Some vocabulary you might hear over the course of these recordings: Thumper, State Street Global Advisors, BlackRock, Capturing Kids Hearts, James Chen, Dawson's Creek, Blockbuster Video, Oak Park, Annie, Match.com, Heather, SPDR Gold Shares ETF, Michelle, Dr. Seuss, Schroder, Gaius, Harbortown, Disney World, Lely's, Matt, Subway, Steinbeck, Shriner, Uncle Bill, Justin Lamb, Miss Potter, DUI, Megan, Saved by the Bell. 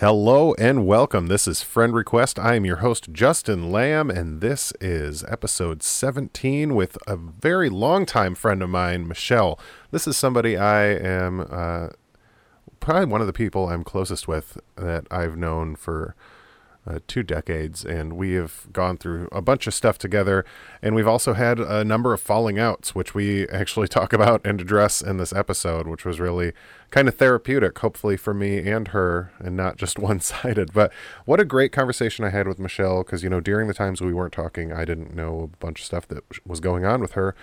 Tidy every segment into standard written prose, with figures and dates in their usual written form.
Hello and welcome. This is Friend Request. I am your host, Justin Lamb, and this is episode 17 with a very longtime friend of mine, Michelle. This is somebody I am probably one of the people I'm closest with that I've known for 2 decades, and we have gone through a bunch of stuff together, and we've also had a number of falling outs, which we actually talk about and address in this episode, which was really kind of therapeutic, hopefully for me and her, and not just one-sided. But what a great conversation I had with Michelle, because, you know, during the times we weren't talking, I didn't know a bunch of stuff that was going on with her,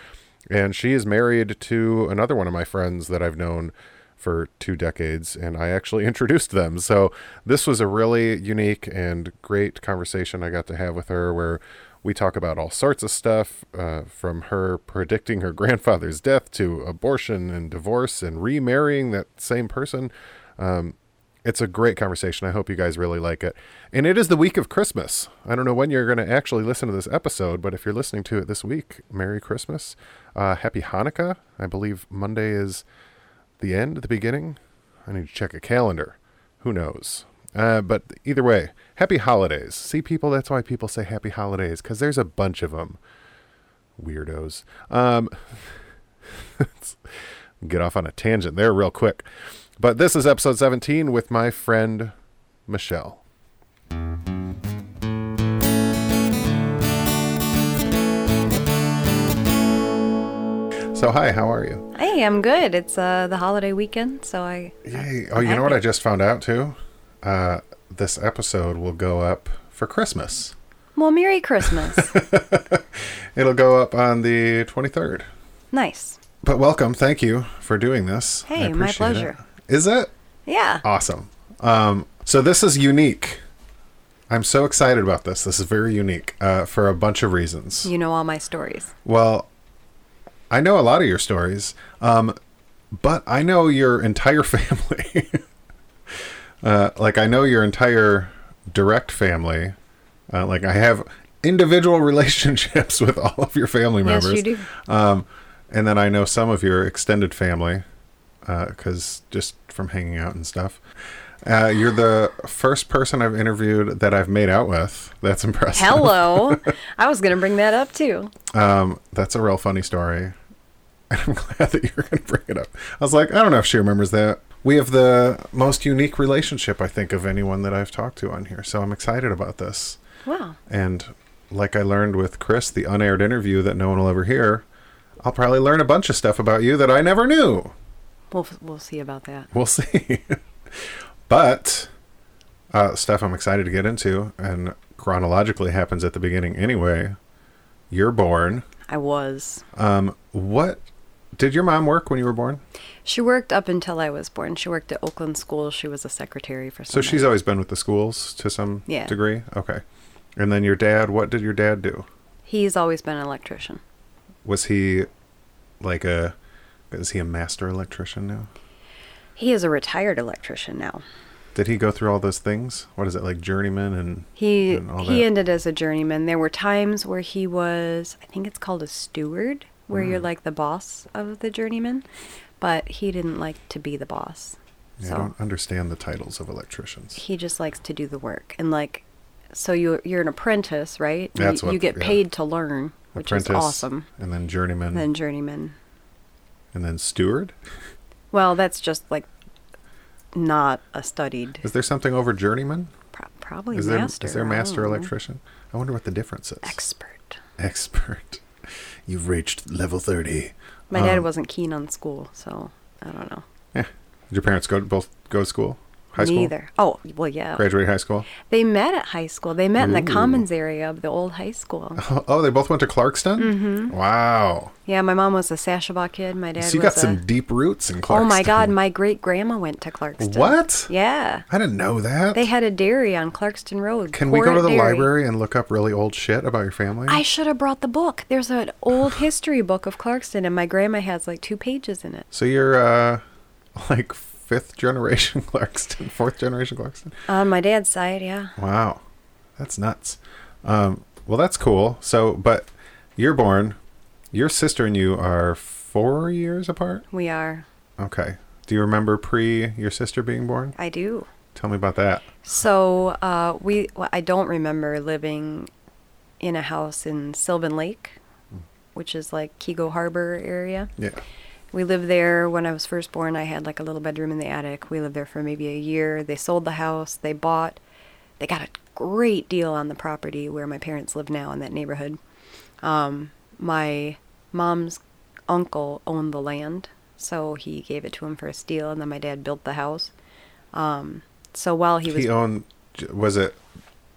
and she is married to another one of my friends that I've known for 2 decades, and I actually introduced them. So this was a really unique and great conversation I got to have with her, where we talk about all sorts of stuff, from her predicting her grandfather's death to abortion and divorce and remarrying that same person. It's a great conversation. I hope you guys really like it. And it is the week of Christmas. I don't know when you're going to actually listen to this episode, but if you're listening to it this week, Merry Christmas. Happy Hanukkah. I believe Monday is the end, the beginning. I need to check a calendar. Who knows? But either way, happy holidays. See, people, that's why people say happy holidays, because there's a bunch of them. Weirdos. Get off on a tangent there real quick. But this is episode 17 with my friend Michelle. So hi, how are you? Hey, I'm good. It's the holiday weekend, so I... Yay. Oh, you know what I just found out, too? This episode will go up for Christmas. Well, Merry Christmas. It'll go up on the 23rd. Nice. But welcome. Thank you for doing this. Hey, my pleasure. It. Is it? Yeah. Awesome. So this is unique. I'm so excited about this. This is very unique for a bunch of reasons. You know all my stories. Well... I know a lot of your stories, but I know your entire family. Like, I know your entire direct family. Like, I have individual relationships with all of your family members. Yes, you do. And then I know some of your extended family, because just from hanging out and stuff. You're the first person I've interviewed that I've made out with. That's impressive. Hello. I was going to bring that up, too. That's a real funny story. And I'm glad that you're going to bring it up. I was like, I don't know if she remembers that. We have the most unique relationship, I think, of anyone that I've talked to on here. So I'm excited about this. Wow. And like I learned with Chris, the unaired interview that no one will ever hear, I'll probably learn a bunch of stuff about you that I never knew. We'll see about that. We'll see. But stuff I'm excited to get into, and chronologically happens at the beginning anyway. You're born. I was. What did your mom work when you were born? She worked up until I was born. She worked at Oakland School. She was a secretary for some. So she's always been with the schools to some degree? Okay. And then your dad, what did your dad do? He's always been an electrician. Was he like is he a master electrician now? He is a retired electrician now. Did he go through all those things? What is it, like journeyman and all that? He ended as a journeyman. There were times where he was, I think it's called a steward, where you're like the boss of the journeyman, but he didn't like to be the boss. Yeah, so I don't understand the titles of electricians. He just likes to do the work. And like, so you're an apprentice, right? That's what, you get paid to learn, which is awesome. And then journeyman. And then journeyman. And then steward? Well, that's just like not a studied. Is there something over journeyman? Probably is master. Is there master electrician? I wonder what the difference is. Expert. You've reached level 30. My dad wasn't keen on school, so I don't know. Yeah. Did your parents go to school? High school? Neither. Oh, well, yeah. Graduated high school? They met at high school. They met in the commons area of the old high school. Oh, they both went to Clarkston? Mm-hmm. Wow. Yeah, my mom was a Sashaba kid. My dad was you got some deep roots in Clarkston. Oh, my God. My great-grandma went to Clarkston. What? Yeah. I didn't know that. They had a dairy on Clarkston Road. Can we go to the library and look up really old shit about your family? I should have brought the book. There's an old history book of Clarkston, and my grandma has like 2 pages in it. So you're like... 5th generation Clarkston, 4th generation Clarkston? On my dad's side, yeah. Wow. That's nuts. Well, that's cool. So, but you're born. Your sister and you are 4 years apart? We are. Okay. Do you remember your sister being born? I do. Tell me about that. So I don't remember living in a house in Sylvan Lake, which is like Kego Harbor area. Yeah. We lived there when I was first born. I had like a little bedroom in the attic. We lived there for maybe a year. They sold the house. They got a great deal on the property where my parents live now in that neighborhood. My mom's uncle owned the land, so he gave it to him for a steal, and then my dad built the house. So while he was...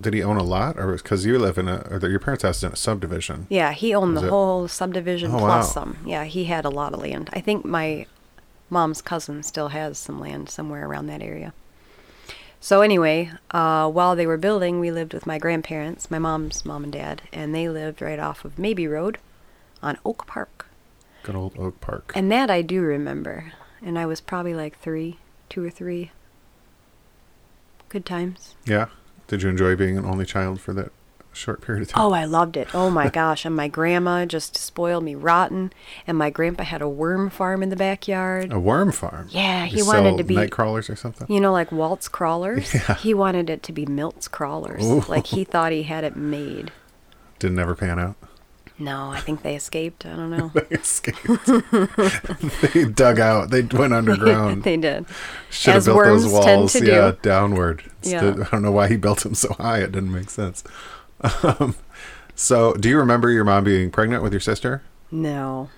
Did he own a lot? Or because you live in your parents' house is in a subdivision. Yeah, he owned whole subdivision plus some. Yeah, he had a lot of land. I think my mom's cousin still has some land somewhere around that area. So anyway, while they were building, we lived with my grandparents, my mom's mom and dad, and they lived right off of Mabee Road on Oak Park. Good old Oak Park. And that I do remember. And I was probably like two or three. Good times. Yeah. Did you enjoy being an only child for that short period of time? Oh, I loved it. Oh, my gosh. And my grandma just spoiled me rotten. And my grandpa had a worm farm in the backyard. A worm farm? Yeah. He wanted to be... night crawlers or something? You know, like Walt's crawlers? Yeah. He wanted it to be Milt's crawlers. Ooh. Like, he thought he had it made. Didn't ever pan out? No, I think they escaped. I don't know. They escaped. They dug out. They went underground. They did. Should have built those walls. Yeah, downward. Yeah. I don't know why he built them so high. It didn't make sense. So do you remember your mom being pregnant with your sister? No.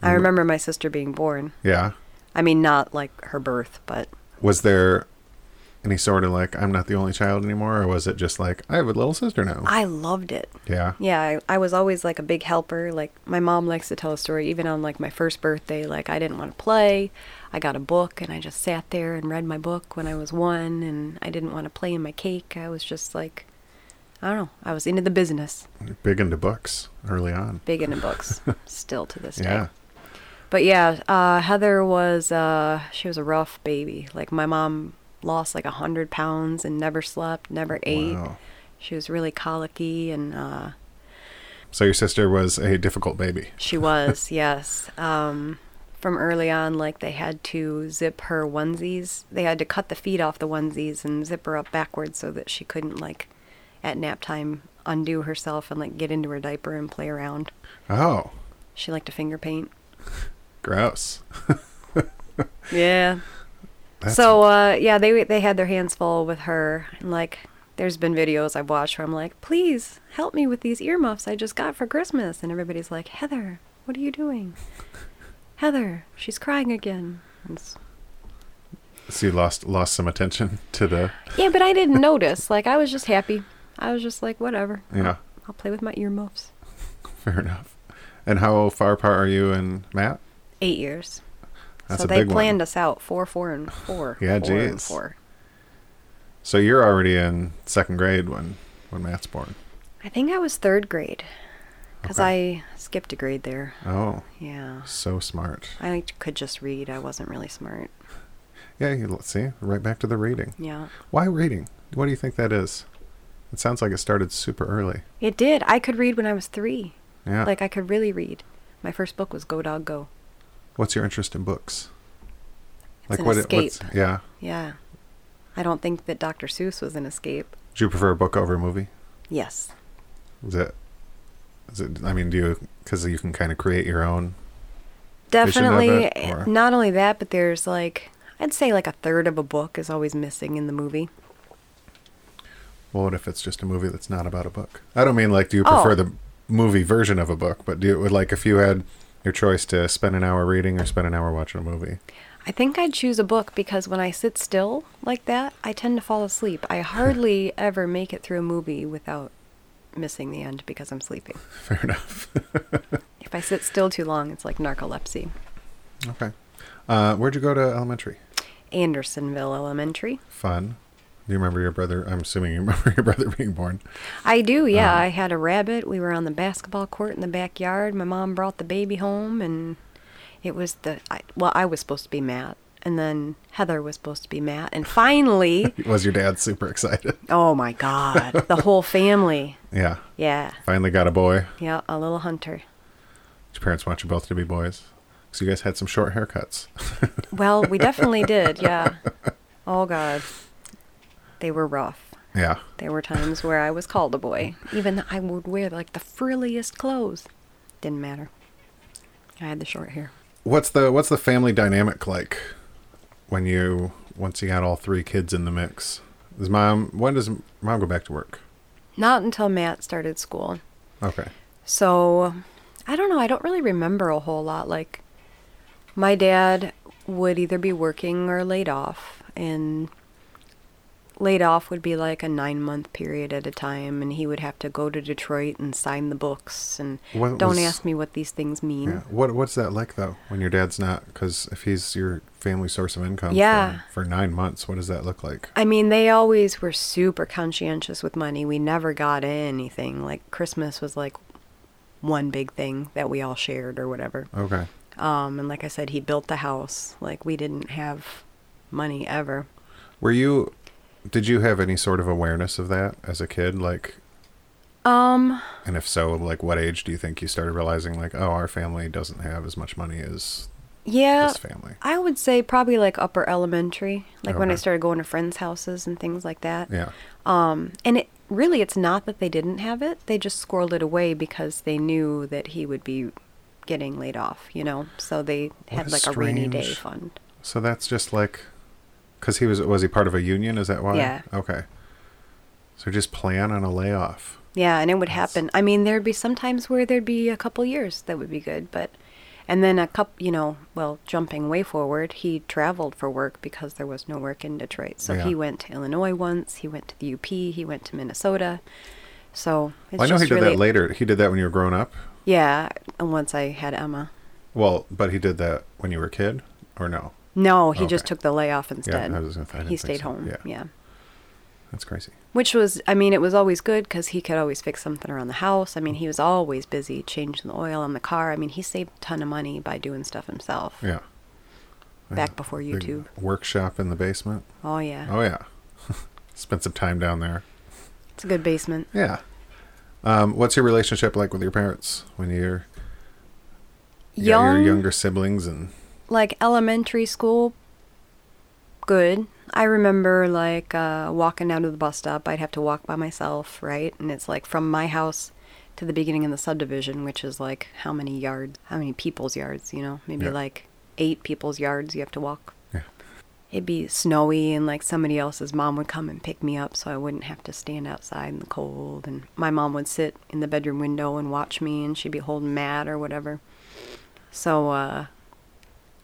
I remember my sister being born. Yeah. I mean, not like her birth, but. Was there any sort of like, I'm not the only child anymore? Or was it just like, I have a little sister now? I loved it. Yeah. Yeah. I was always like a big helper. Like my mom likes to tell a story, even on like my first birthday, like I didn't want to play. I got a book and I just sat there and read my book when I was one, and I didn't want to play in my cake. I was just like, I don't know. I was into the business. You're big into books early on. Big into books still to this day. Yeah. But yeah, Heather was, she was a rough baby. Like my mom lost like 100 pounds and never slept, never ate. Wow. She was really colicky, and so your sister was a difficult baby. She was, yes. From early on, like they had to zip her onesies. They had to cut the feet off the onesies and zip her up backwards so that she couldn't, like at nap time, undo herself and like get into her diaper and play around. Oh. She liked to finger paint. Gross. Yeah. That's so, yeah, they had their hands full with her. And, like, there's been videos I've watched where I'm like, please help me with these earmuffs I just got for Christmas. And everybody's like, Heather, what are you doing? Heather, she's crying again. So you lost some attention to the... Yeah, but I didn't notice. Like, I was just happy. I was just like, whatever. Yeah. I'll play with my earmuffs. Fair enough. And how far apart are you and Matt? 8 years. That's so they planned us out 4, 4, and 4. Yeah, geez. 4. So you're already in second grade when Matt's born. I think I was third grade because I skipped a grade there. Oh. Yeah. So smart. I could just read. I wasn't really smart. Yeah, see, right back to the reading. Yeah. Why reading? What do you think that is? It sounds like it started super early. It did. I could read when I was 3. Yeah. Like I could really read. My first book was Go Dog Go. What's your interest in books? Like an escape. Yeah. Yeah. I don't think that Dr. Seuss was an escape. Do you prefer a book over a movie? Yes. Is it? I mean, because you can kind of create your own. Definitely. Not only that, but there's like, I'd say like a third of a book is always missing in the movie. Well, what if it's just a movie that's not about a book? I don't mean like, do you prefer the movie version of a book, but like if you had your choice to spend an hour reading or spend an hour watching a movie? I think I'd choose a book because when I sit still like that, I tend to fall asleep. I hardly ever make it through a movie without missing the end because I'm sleeping. Fair enough. If I sit still too long, it's like narcolepsy. Okay. Where'd you go to elementary? Andersonville Elementary. Fun. Do you remember your brother? I'm assuming you remember your brother being born. I do, yeah. I had a rabbit. We were on the basketball court in the backyard. My mom brought the baby home, and it was I was supposed to be Matt, and then Heather was supposed to be Matt, and finally... Was your dad super excited? Oh, my God. The whole family. Yeah. Yeah. Finally got a boy. Yeah, a little hunter. Did your parents want you both to be boys? Because you guys had some short haircuts. Well, we definitely did, yeah. Oh, God. They were rough. Yeah. There were times where I was called a boy, even though I would wear like the frilliest clothes. Didn't matter. I had the short hair. What's the family dynamic like when once you got all three kids in the mix? When does mom go back to work? Not until Matt started school. Okay. So, I don't know. I don't really remember a whole lot. Like, my dad would either be working or laid off. And laid off would be like a 9-month period at a time. And he would have to go to Detroit and sign the books. And don't ask me what these things mean. Yeah. What's that like, though, when your dad's not? Because if he's your family source of income for 9 months, what does that look like? I mean, they always were super conscientious with money. We never got anything. Like, Christmas was like one big thing that we all shared or whatever. Okay. And like I said, he built the house. Like, we didn't have money ever. Did you have any sort of awareness of that as a kid? Like, and if so, like, what age do you think you started realizing, like, oh, our family doesn't have as much money as this family? I would say probably like upper elementary, like when I started going to friends' houses and things like that. Yeah. And it's not that they didn't have it. They just squirreled it away because they knew that he would be getting laid off, you know? So they had like a rainy day fund. So that's just like... Because was he part of a union? Is that why? Yeah. Okay. So just plan on a layoff. Yeah, and it would happen. I mean, there'd be some times where there'd be a couple years that would be good, but... And then jumping way forward, he traveled for work because there was no work in Detroit. So he went to Illinois once, he went to the UP, he went to Minnesota. So it's I know he did that later. He did that when you were growing up? Yeah, and once I had Emma. Well, but he did that when you were a kid, or no? No, he just took the layoff instead. Yeah, he stayed home. Yeah. That's crazy. Which was, I mean, it was always good because he could always fix something around the house. I mean, he was always busy changing the oil on the car. I mean, he saved a ton of money by doing stuff himself. Yeah. Back before YouTube. Workshop in the basement. Oh, yeah. Oh, yeah. Spent some time down there. It's a good basement. Yeah. What's your relationship like with your parents when you're... Got your younger siblings and... Like, elementary school, good. I remember, like, walking out of the bus stop. I'd have to walk by myself, right? And it's, like, from my house to the beginning of the subdivision, which is, like, how many people's yards, you know? Maybe, like, 8 people's yards you have to walk. Yeah. It'd be snowy, and, like, somebody else's mom would come and pick me up so I wouldn't have to stand outside in the cold. And my mom would sit in the bedroom window and watch me, and she'd be holding Matt or whatever. So,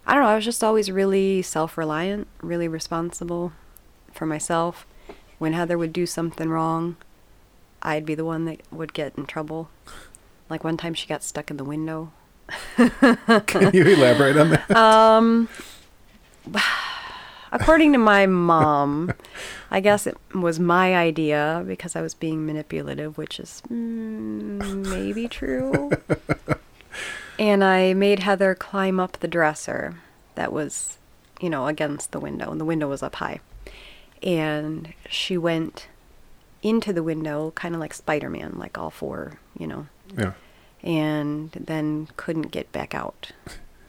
I don't know, I was just always really self-reliant, really responsible for myself. When Heather would do something wrong, I'd be the one that would get in trouble. Like one time she got stuck in the window. Can you elaborate on that? According to my mom, I guess it was my idea because I was being manipulative, which is maybe true. And I made Heather climb up the dresser that was, you know, against the window. And the window was up high. And she went into the window kind of like Spider-Man, like all four, you know. Yeah. And then couldn't get back out.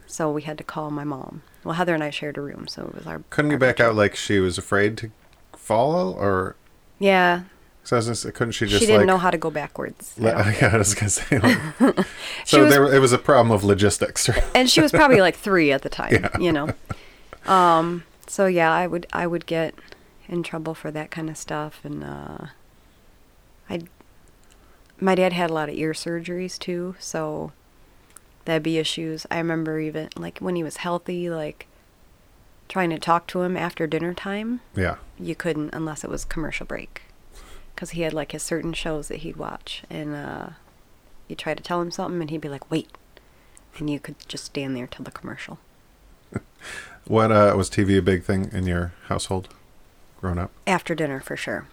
So we had to call my mom. Well, Heather and I shared a room, so it was our... Couldn't get back out like she was afraid to fall or... Yeah. Couldn't she just? She didn't know how to go backwards. I was gonna say. Like, so it was a problem of logistics. Right? And she was probably like 3 at the time. Yeah. You know. So yeah, I would get in trouble for that kind of stuff, and my dad had a lot of ear surgeries too, so that'd be issues. I remember even like when he was healthy, like. Trying to talk to him after dinner time. Yeah. You couldn't unless it was commercial break. Because he had, like, his certain shows that he'd watch. And you try to tell him something, and he'd be like, wait. And you could just stand there till the commercial. What was TV a big thing in your household growing up? After dinner, for sure.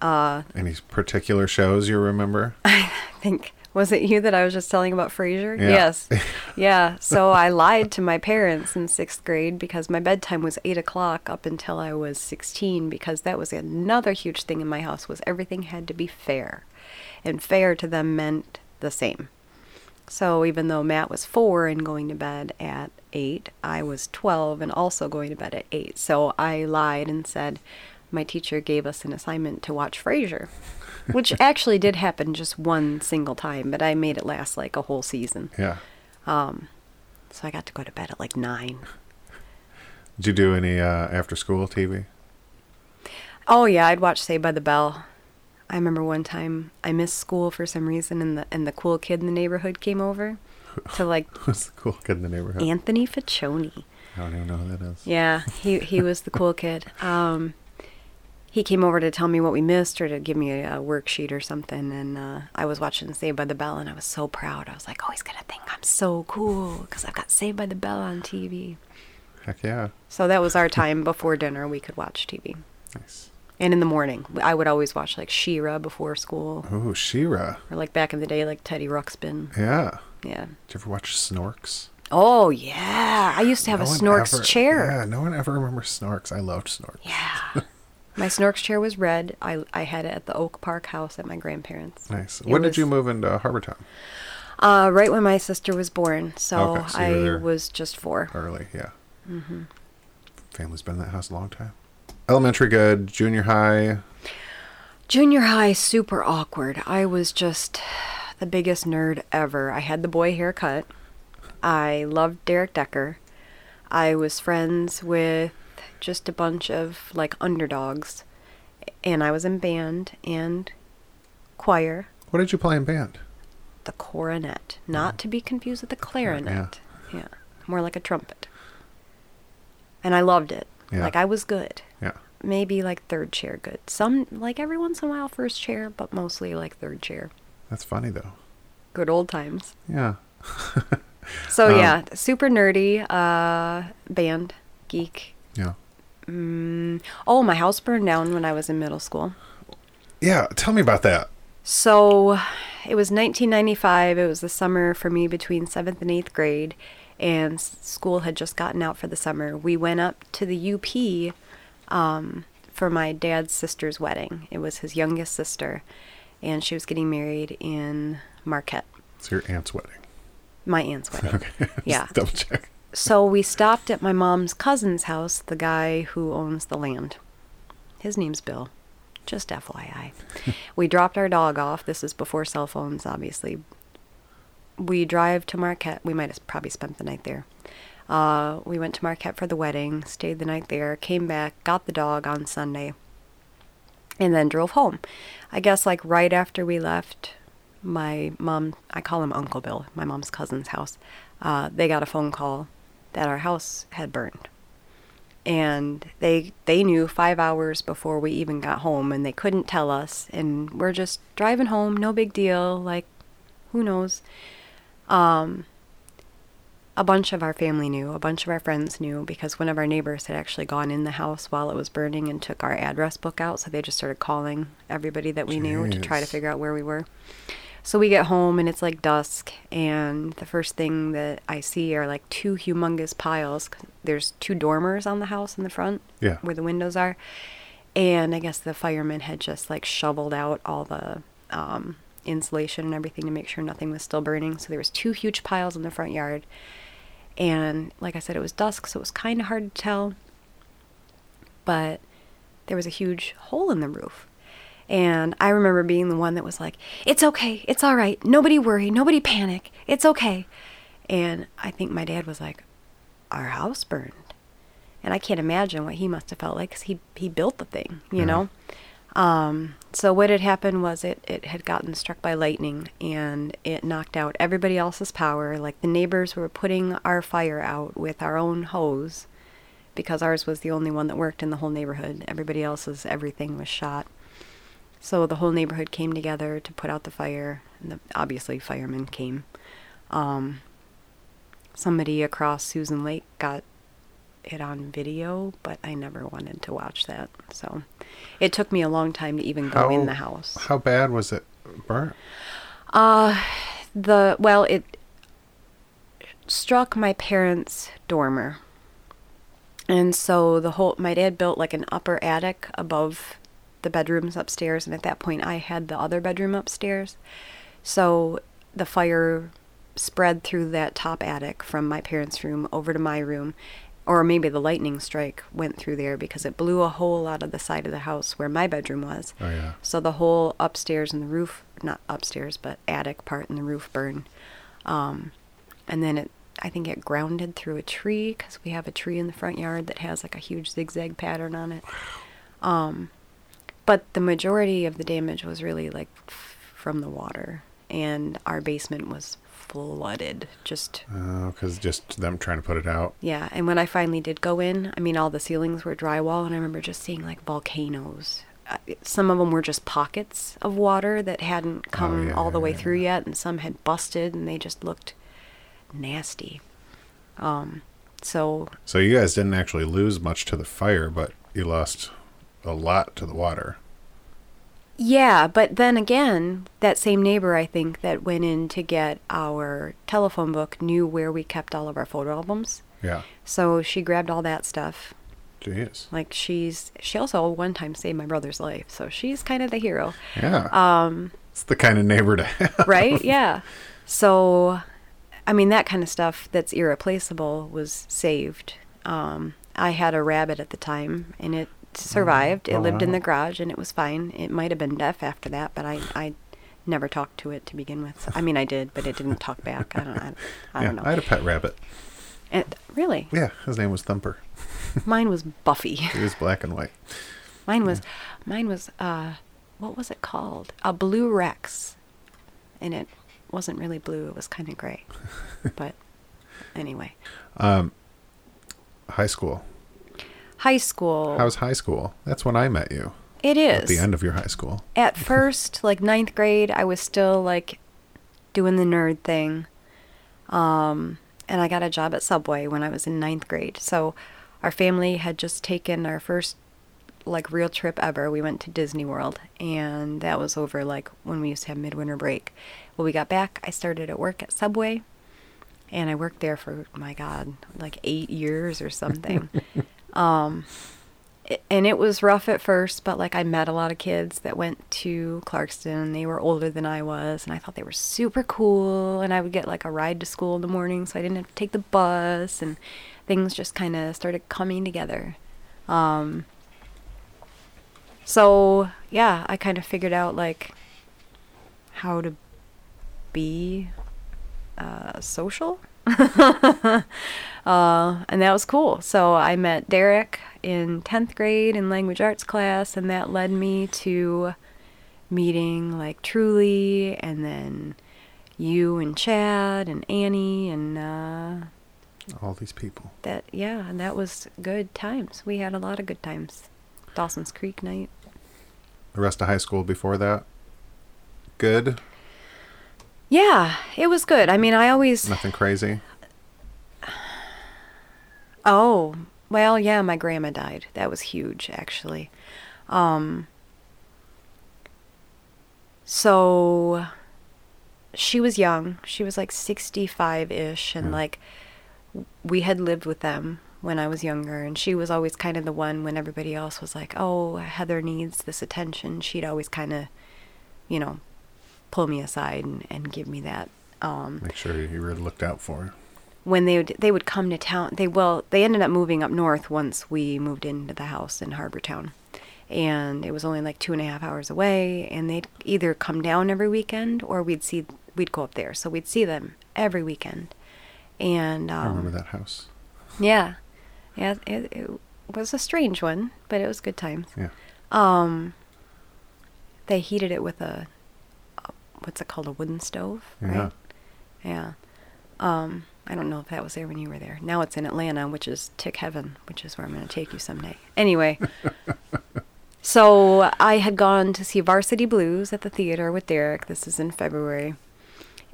Any particular shows you remember? I think, was it you that I was just telling about Frasier? Yeah. Yes. Yeah. So I lied to my parents in 6th grade because my bedtime was 8 o'clock up until I was 16 because that was another huge thing in my house was everything had to be fair. And fair to them meant the same. So even though Matt was 4 and going to bed at 8, I was 12 and also going to bed at 8. So I lied and said, my teacher gave us an assignment to watch Frasier, which actually did happen just one single time, but I made it last like a whole season. Yeah. So I got to go to bed at like 9. Did you do any after school TV? Oh yeah, I'd watch Saved by the Bell. I remember one time I missed school for some reason, and the cool kid in the neighborhood came over to like. Who's the cool kid in the neighborhood? Anthony Ficcioni. I don't even know who that is. Yeah, he was the cool kid. He came over to tell me what we missed or to give me a worksheet or something, and I was watching Saved by the Bell, and I was so proud. I was like, oh, he's going to think I'm so cool because I've got Saved by the Bell on TV. Heck yeah. So that was our time before dinner. We could watch TV. Nice. And in the morning, I would always watch like She-Ra before school. Oh, She-Ra. Or like back in the day, like Teddy Ruxpin. Yeah. Yeah. Did you ever watch Snorks? Oh, yeah. I used to have a Snorks chair. Yeah, no one ever remembers Snorks. I loved Snorks. Yeah. My Snorks chair was red. I had it at the Oak Park house at my grandparents. Nice. When did you move into Harbortown? Right when my sister was born. So, okay, so I was just 4. Early, yeah. Mm-hmm. Family's been in that house a long time. Elementary good, junior high. Junior high, super awkward. I was just the biggest nerd ever. I had the boy haircut. I loved Derek Decker. I was friends with just a bunch of like underdogs, and I was in band and choir. What did you play in band? The cornet, not to be confused with the clarinet. Yeah. More like a trumpet. And I loved it. Yeah. Like I was good. Yeah. Maybe like third chair good. Some like every once in a while first chair, but mostly like third chair. That's funny though. Good old times. Yeah. So yeah, super nerdy, band geek. Yeah. Oh, my house burned down when I was in middle school. Yeah, tell me about that. So it was 1995. It was the summer for me between 7th and 8th grade, and school had just gotten out for the summer. We went up to the UP for my dad's sister's wedding. It was his youngest sister, and she was getting married in Marquette. It's your aunt's wedding. My aunt's wedding. Okay. Yeah. Just double check. So we stopped at my mom's cousin's house, the guy who owns the land. His name's Bill, just FYI. We dropped our dog off. This is before cell phones, obviously. We drive to Marquette. We might have probably spent the night there. We went to Marquette for the wedding, stayed the night there, came back, got the dog on Sunday, and then drove home. I guess like right after we left, my mom, I call him Uncle Bill, my mom's cousin's house, they got a phone call that our house had burned, and they knew 5 hours before we even got home, and they couldn't tell us, and we're just driving home, no big deal, like who knows. A bunch of our family knew, a bunch of our friends knew, because one of our neighbors had actually gone in the house while it was burning and took our address book out, so they just started calling everybody that we knew to try to figure out where we were. So we get home, and it's like dusk, and the first thing that I see are like two humongous piles. There's 2 dormers on the house in the front, yeah, where the windows are. And I guess the firemen had just like shoveled out all the insulation and everything to make sure nothing was still burning. So there was 2 huge piles in the front yard. And like I said, it was dusk, so it was kind of hard to tell. But there was a huge hole in the roof. And I remember being the one that was like, it's okay, it's all right, nobody worry, nobody panic, it's okay. And I think my dad was like, our house burned. And I can't imagine what he must have felt like, because he built the thing, you know. So what had happened was it had gotten struck by lightning, and it knocked out everybody else's power. Like the neighbors were putting our fire out with our own hose, because ours was the only one that worked in the whole neighborhood. Everybody else's everything was shot. So the whole neighborhood came together to put out the fire, and obviously firemen came. Somebody across Susan Lake got it on video, but I never wanted to watch that. So it took me a long time to even go in the house. How bad was it burnt? Well, it struck my parents' dormer. And so my dad built like an upper attic above the bedrooms upstairs, and at that point I had the other bedroom upstairs, so the fire spread through that top attic from my parents' room over to my room, Or maybe the lightning strike went through there because it blew a hole out of the side of the house where my bedroom was. Oh, yeah. So the whole upstairs and the roof, not upstairs, but attic part and the roof burned. And then I think it grounded through a tree because we have a tree in the front yard that has like a huge zigzag pattern on it. Wow. But the majority of the damage was really like from the water. And our basement was flooded. Just because just them trying to put it out. Yeah, and when I finally did go in, I mean, all the ceilings were drywall, and I remember just seeing like volcanoes. Some of them were just pockets of water that hadn't come all the way through yet, and some had busted, and they just looked nasty. So you guys didn't actually lose much to the fire, but you lost a lot to the water. Yeah, but then again, that same neighbor, I think, that went in to get our telephone book knew where we kept all of our photo albums. Yeah. So she grabbed all that stuff. Jeez. Like, she also one time saved my brother's life, so she's kind of the hero. Yeah. It's the kind of neighbor to have. Right? Yeah. So, I mean, that kind of stuff that's irreplaceable was saved. I had a rabbit at the time, and it survived. It lived in the garage and it was fine. It might have been deaf after that, but I never talked to it to begin with. So, I mean, I did, but it didn't talk back. I don't know. I had a pet rabbit. And, really? Yeah, his name was Thumper. Mine was Buffy. He was black and white. Mine was what was it called? A blue Rex. And it wasn't really blue, it was kind of gray. But anyway. High school. How's high school? That's when I met you. It is. At the end of your high school. At first, like ninth grade, I was still like doing the nerd thing. And I got a job at Subway when I was in ninth grade. So our family had just taken our first like real trip ever. We went to Disney World, and that was over like when we used to have midwinter break. When we got back, I started at work at Subway, and I worked there for, my God, like 8 years or something. And it was rough at first, but like I met a lot of kids that went to Clarkston. They were older than I was, and I thought they were super cool, and I would get like a ride to school in the morning, so I didn't have to take the bus, and things just kind of started coming together. So yeah, I kind of figured out like how to be social. And that was cool. So I met Derek in 10th grade in language arts class, and that led me to meeting like Truly, and then you and Chad and Annie and all these people. And that was good times. We had a lot of good times. Dawson's Creek night. The rest of high school before that, good. Yeah, it was good. I mean, I always... Nothing crazy? Oh, well, yeah, my grandma died. That was huge, actually. So she was young. She was like 65-ish, and like we had lived with them when I was younger, and she was always kind of the one when everybody else was like, oh, Heather needs this attention. She'd always kind of, you know, pull me aside and give me that. Make sure you were looked out for. When they would come to town, they ended up moving up north once we moved into the house in Harbortown. And it was only like 2.5 hours away, and they'd either come down every weekend or we'd go up there. So we'd see them every weekend. And I remember that house. Yeah. Yeah, it was a strange one, but it was good times. Yeah. They heated it with a what's it called, a wooden stove, right? Yeah. I don't know if that was there when you were there. Now it's in Atlanta, which is tick heaven, which is where I'm going to take you someday. Anyway, so I had gone to see Varsity Blues at the theater with Derek. This is in February.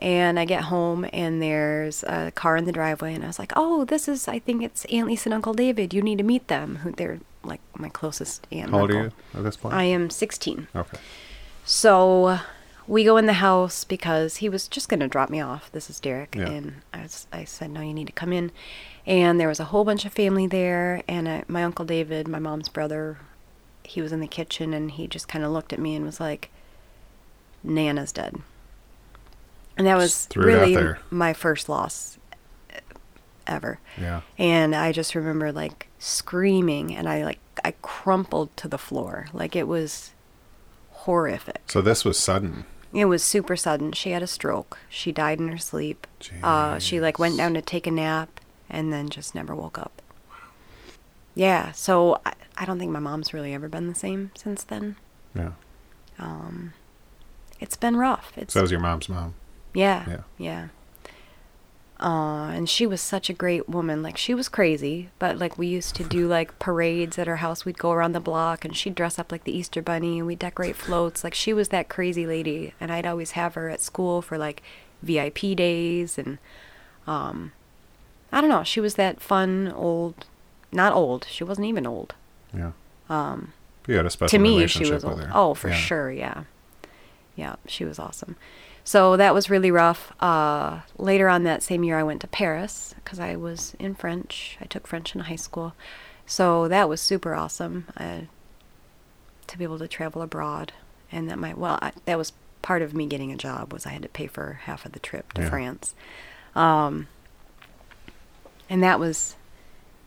And I get home, and there's a car in the driveway, and I was like, oh, I think it's Aunt Lisa and Uncle David. You need to meet them. They're like my closest aunt and uncle. How old are you at this point? I am 16. Okay. So... we go in the house because he was just going to drop me off. This is Derek. Yeah. And I said, no, you need to come in. And there was a whole bunch of family there. And my Uncle David, my mom's brother, he was in the kitchen, and he just kind of looked at me and was like, Nana's dead. And that was really my first loss ever. Yeah. And I just remember like screaming, and I crumpled to the floor. Like, it was horrific. So this was sudden. It was super sudden. She had a stroke. She died in her sleep. She like went down to take a nap and then just never woke up. Wow. Yeah. So I don't think my mom's really ever been the same since then. Yeah. It's been rough. So that was your mom's mom. Yeah. Yeah. And she was such a great woman. Like, she was crazy, but like we used to do like parades at her house. We'd go around the block and she'd dress up like the Easter bunny and we'd decorate floats. Like, she was that crazy lady, and I'd always have her at school for like VIP days. And, I don't know. She was that fun not old. She wasn't even old. Yeah. You had a special relationship with her. To me, she was old. Oh, for sure. Yeah. Yeah. She was awesome. So that was really rough. Later on that same year, I went to Paris because I was in French. I took French in high school. So that was super awesome to be able to travel abroad. And that that was part of me getting a job, was I had to pay for half of the trip to France. And that was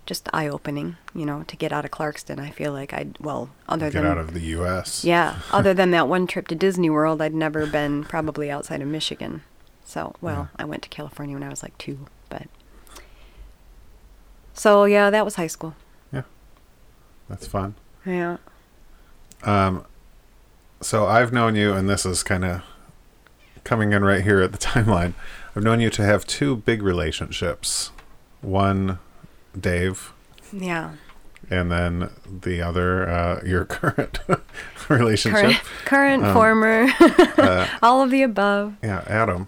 just eye-opening, to get out of Clarkston. I feel like get out of the U.S. Yeah, other than that one trip to Disney World, I'd never been probably outside of Michigan. So, I went to California when I was like 2, but. So, yeah, that was high school. Yeah, that's fun. Yeah. So I've known you, and this is kind of coming in right here at the timeline. I've known you to have 2 big relationships. One, Dave. Yeah. And then the other, your current relationship. Current former. All of the above. Yeah, Adam.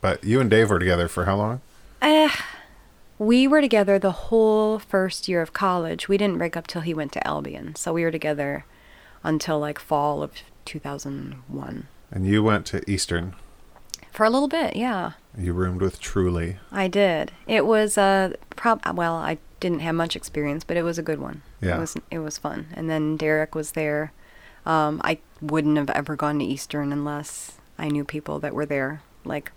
But you and Dave were together for how long? We were together the whole first year of college. We didn't break up till he went to Albion. So we were together until like fall of 2001. And you went to Eastern. For a little bit, yeah. You roomed with Truly. I did. It was I didn't have much experience, but it was a good one. Yeah. It was fun. And then Derek was there. I wouldn't have ever gone to Eastern unless I knew people that were there. Like,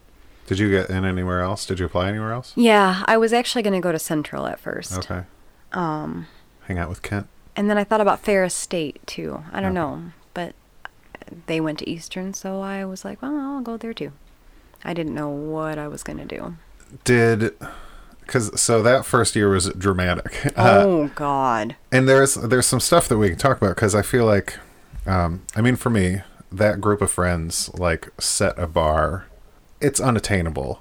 did you get in anywhere else? Did you apply anywhere else? Yeah, I was actually going to go to Central at first. Okay. Hang out with Kent. And then I thought about Ferris State too. I don't know, but they went to Eastern, so I was like, well, I'll go there too. I didn't know what I was going to do. So that first year was dramatic. Oh, God. And there's some stuff that we can talk about, because I feel like, for me, that group of friends, like, set a bar. It's unattainable.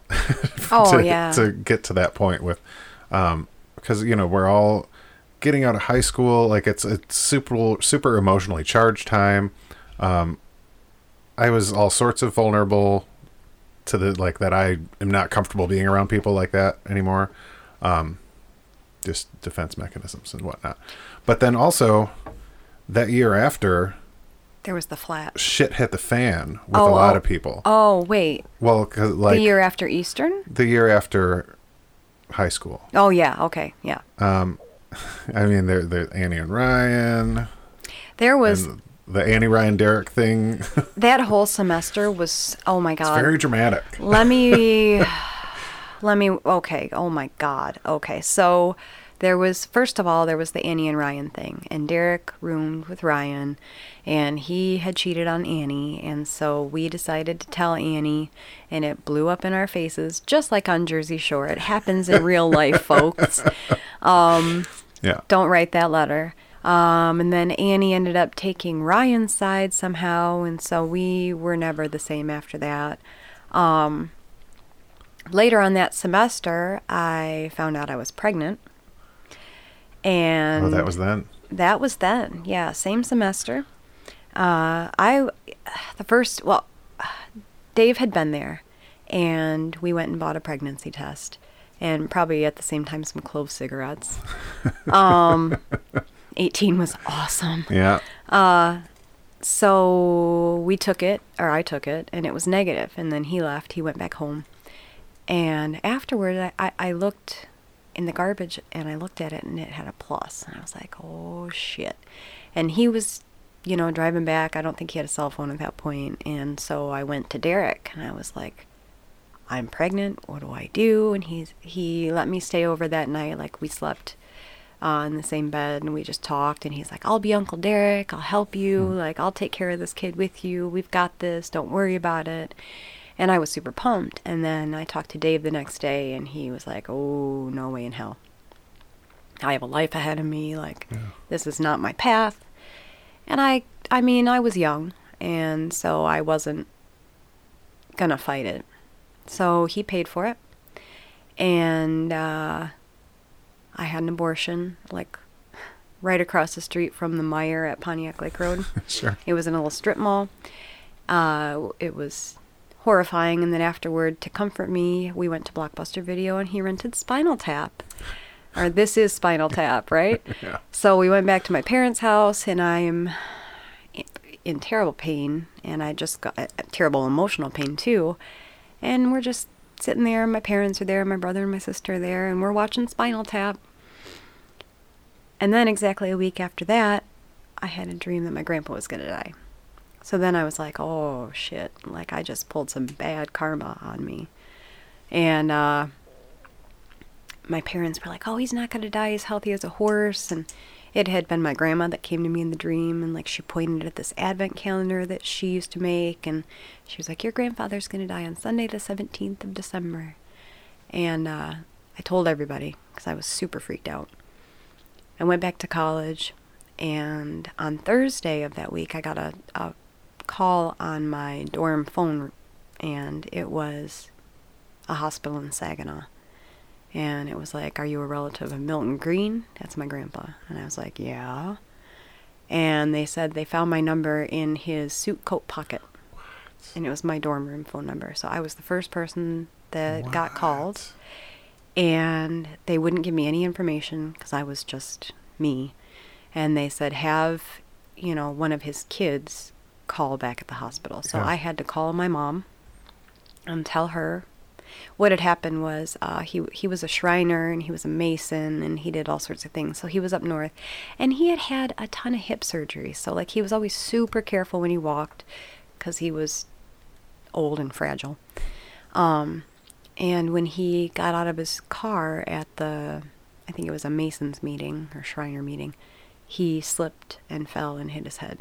To get to that point with, because, we're all getting out of high school. Like, it's super, super emotionally charged time. I was all sorts of vulnerable to the, like, that I am not comfortable being around people like that anymore. Just defense mechanisms and whatnot. But then also, that year after, there was the flat. Shit hit the fan with a lot of people. Oh, wait. Well, cause, like, the year after Eastern? The year after high school. Oh, yeah. Okay. Yeah. There's Annie and Ryan. There was... The Annie, Ryan, Derek thing. That whole semester was, oh my God. It's very dramatic. Okay. Oh my God. Okay. So there was the Annie and Ryan thing, and Derek roomed with Ryan, and he had cheated on Annie. And so we decided to tell Annie, and it blew up in our faces, just like on Jersey Shore. It happens in real life, folks. Don't write that letter. And then Annie ended up taking Ryan's side somehow, and so we were never the same after that. Later on that semester, I found out I was pregnant. And that was then. That was then, yeah, same semester. Dave had been there, and we went and bought a pregnancy test, and probably at the same time some clove cigarettes. 18 was awesome. Yeah. So we took it, or I took it, and it was negative. And then he left. He went back home. And afterward, I looked in the garbage, and I looked at it, and it had a plus. And I was like, oh, shit. And he was, driving back. I don't think he had a cell phone at that point. And so I went to Derek, and I was like, I'm pregnant, what do I do? And he let me stay over that night. Like, we slept in the same bed, and we just talked, and he's like, I'll be Uncle Derek, I'll help you, like, I'll take care of this kid with you, we've got this, don't worry about it. And I was super pumped. And then I talked to Dave the next day, and he was like, oh, no way in hell. I have a life ahead of me, like, this is not my path. And I mean, I was young, and so I wasn't gonna fight it. So he paid for it, and I had an abortion, like, right across the street from the mire at Pontiac Lake Road. Sure. It was in a little strip mall. It was horrifying, and then afterward, to comfort me, we went to Blockbuster Video, and he rented Spinal Tap. Or this is Spinal Tap, right? Yeah. So we went back to my parents' house, and I'm in terrible pain, and I just got terrible emotional pain, too. And we're just sitting there, my parents are there, my brother and my sister are there, and we're watching Spinal Tap. And then exactly a week after that, I had a dream that my grandpa was going to die. So then I was like, oh, shit, like, I just pulled some bad karma on me. And my parents were like, oh, he's not going to die. He's healthy as a horse. And it had been my grandma that came to me in the dream. And, like, she pointed at this advent calendar that she used to make. And she was like, your grandfather's going to die on Sunday the 17th of December. And I told everybody because I was super freaked out. I went back to college. And on Thursday of that week, I got a call on my dorm phone. And it was a hospital in Saginaw. And it was like, are you a relative of Milton Green? That's my grandpa. And I was like, yeah. And they said they found my number in his suit coat pocket. What? And it was my dorm room phone number. So I was the first person that got called. And they wouldn't give me any information because I was just me. And they said, have, you know, one of his kids call back at the hospital. So I had to call my mom and tell her. What had happened was he was a Shriner, and he was a Mason, and he did all sorts of things. So he was up north, and he had had a ton of hip surgery. So, like, he was always super careful when he walked because he was old and fragile. And when he got out of his car at the, I think it was a Mason's meeting or Shriner meeting, he slipped and fell and hit his head.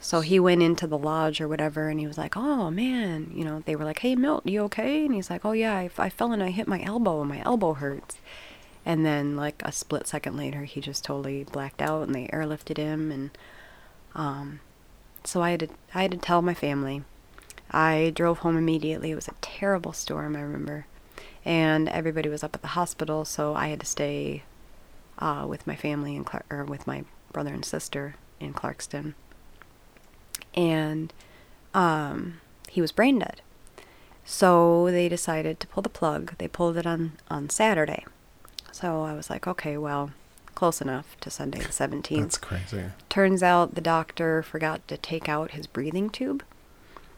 So he went into the lodge or whatever, and he was like, oh, man. You know, they were like, hey, Milt, you okay? And he's like, oh, yeah, I fell and I hit my elbow, and my elbow hurts. And then, like, a split second later, he just totally blacked out, and they airlifted him. And so I had to tell my family. I drove home immediately. It was a terrible storm, I remember. And everybody was up at the hospital, so I had to stay with my family in with my brother and sister in Clarkston. And he was brain dead. So they decided to pull the plug. They pulled it on Saturday. So I was like, okay, well, close enough to Sunday the 17th. That's crazy. Turns out the doctor forgot to take out his breathing tube.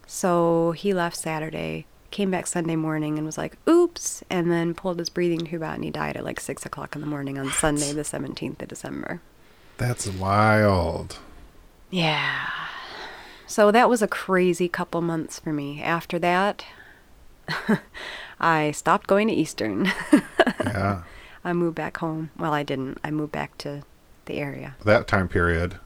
So he left Saturday, came back Sunday morning, and was like, oops, and then pulled his breathing tube out, and he died at like 6 o'clock in the morning on Sunday the 17th of December. That's wild. Yeah. So that was a crazy couple months for me. After that, I stopped going to Eastern. Yeah. I moved back home. Well, I didn't. I moved back to the area. That time period,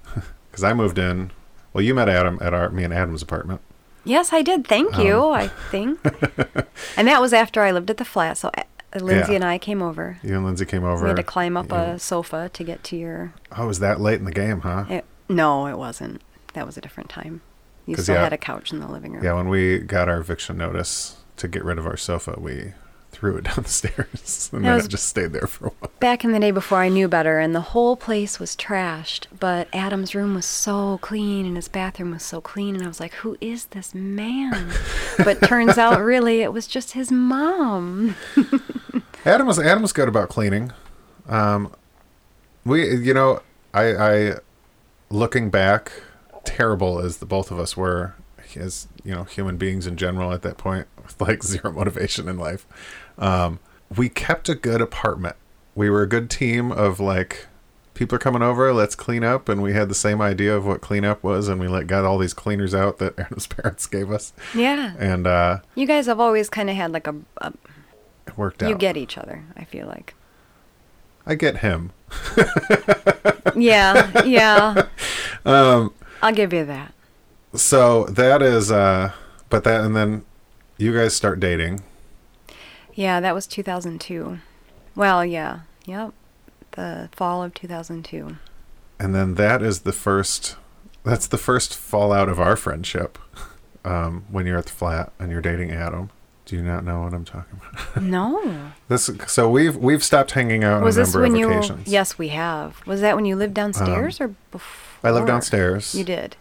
because I moved in. Well, you met Adam at me and Adam's apartment. Yes, I did. Thank you, I think. And that was after I lived at the flat. So Lindsay and I came over. You and Lindsay came over. We had to climb up a sofa to get to your... Oh, it was that late in the game, huh? No, it wasn't. That was a different time. You still had a couch in the living room. Yeah, when we got our eviction notice to get rid of our sofa, we threw it down the stairs. And then it just stayed there for a while. Back in the day before I knew better, and the whole place was trashed. But Adam's room was so clean, and his bathroom was so clean. And I was like, who is this man? But turns out, really, it was just his mom. Adam was good about cleaning. I looking back... terrible as the both of us were as, you know, human beings in general at that point, with like zero motivation in life, we kept a good apartment. We were a good team of like people are coming over, let's clean up. And we had the same idea of what cleanup was, and we got all these cleaners out that Aaron's parents gave us. Yeah. And you guys have always kind of had like a it worked out. You get each other, I feel like. I get him. Yeah. I'll give you that. So that is and then you guys start dating. Yeah, that was 2002. Well, yeah. Yep. The fall of 2002. And then that's the first fallout of our friendship. When you're at the flat and you're dating Adam. Do you not know what I'm talking about? No. So we've stopped hanging out on a number of occasions. Yes, we have. Was that when you lived downstairs or before? I lived downstairs. You did.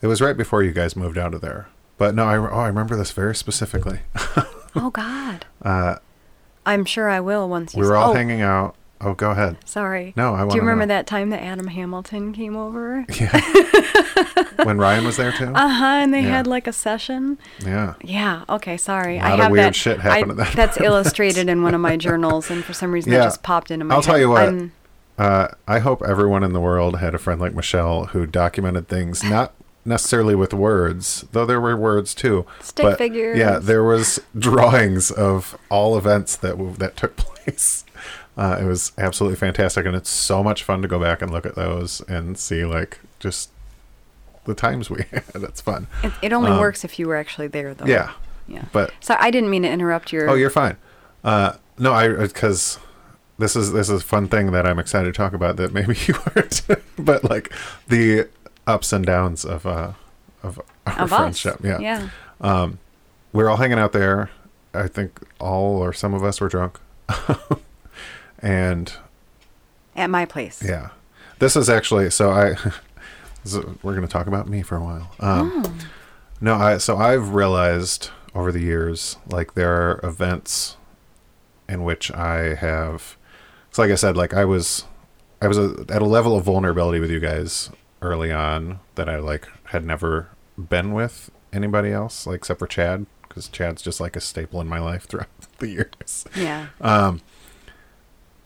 It was right before you guys moved out of there. But no, I remember this very specifically. Oh, God. I'm sure I will once you... We were all hanging out. Oh, go ahead. Sorry. No, I want to... Do you remember that time that Adam Hamilton came over? Yeah. When Ryan was there, too? Uh-huh, and they had, like, a session? Yeah. Yeah, okay, sorry. A lot of weird shit happened at that. That's illustrated in one of my journals, and for some reason it just popped into my head. I'll tell you what. I hope everyone in the world had a friend like Michelle who documented things, not necessarily with words, though there were words, too. Stick figures. Yeah, there was drawings of all events that took place. It was absolutely fantastic, and it's so much fun to go back and look at those and see, like, just the times we had. It's fun. It only works if you were actually there, though. Yeah. Yeah. But so I didn't mean to interrupt your... Oh, you're fine. Because this is a fun thing that I'm excited to talk about that maybe you aren't, but like the ups and downs of our friendship. Us. Yeah. We're all hanging out there. I think all or some of us were drunk. And at my place. Yeah. This is actually, we're going to talk about me for a while. So I've realized over the years, like, there are events in which I have, it's like I said, like I was at a level of vulnerability with you guys early on that I like had never been with anybody else, like, except for Chad, because Chad's just like a staple in my life throughout the years. Yeah.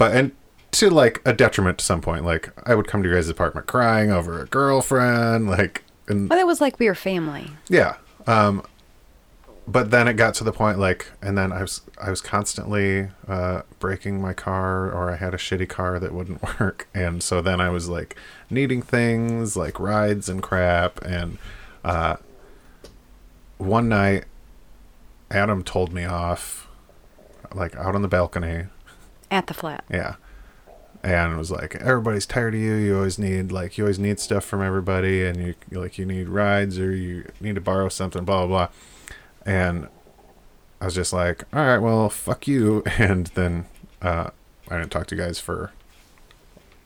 But, and to, like, a detriment to some point, like, I would come to your guys' apartment crying over a girlfriend, like... that was like we were family. Yeah. But then it got to the point, like, and then I was constantly breaking my car, or I had a shitty car that wouldn't work. And so then I was, like, needing things, like, rides and crap. And one night, Adam told me off, like, out on the balcony... At the flat. Yeah. And it was like, everybody's tired of you. You always need stuff from everybody. And you need rides, or you need to borrow something, blah, blah, blah. And I was just like, all right, well, fuck you. And then I didn't talk to you guys for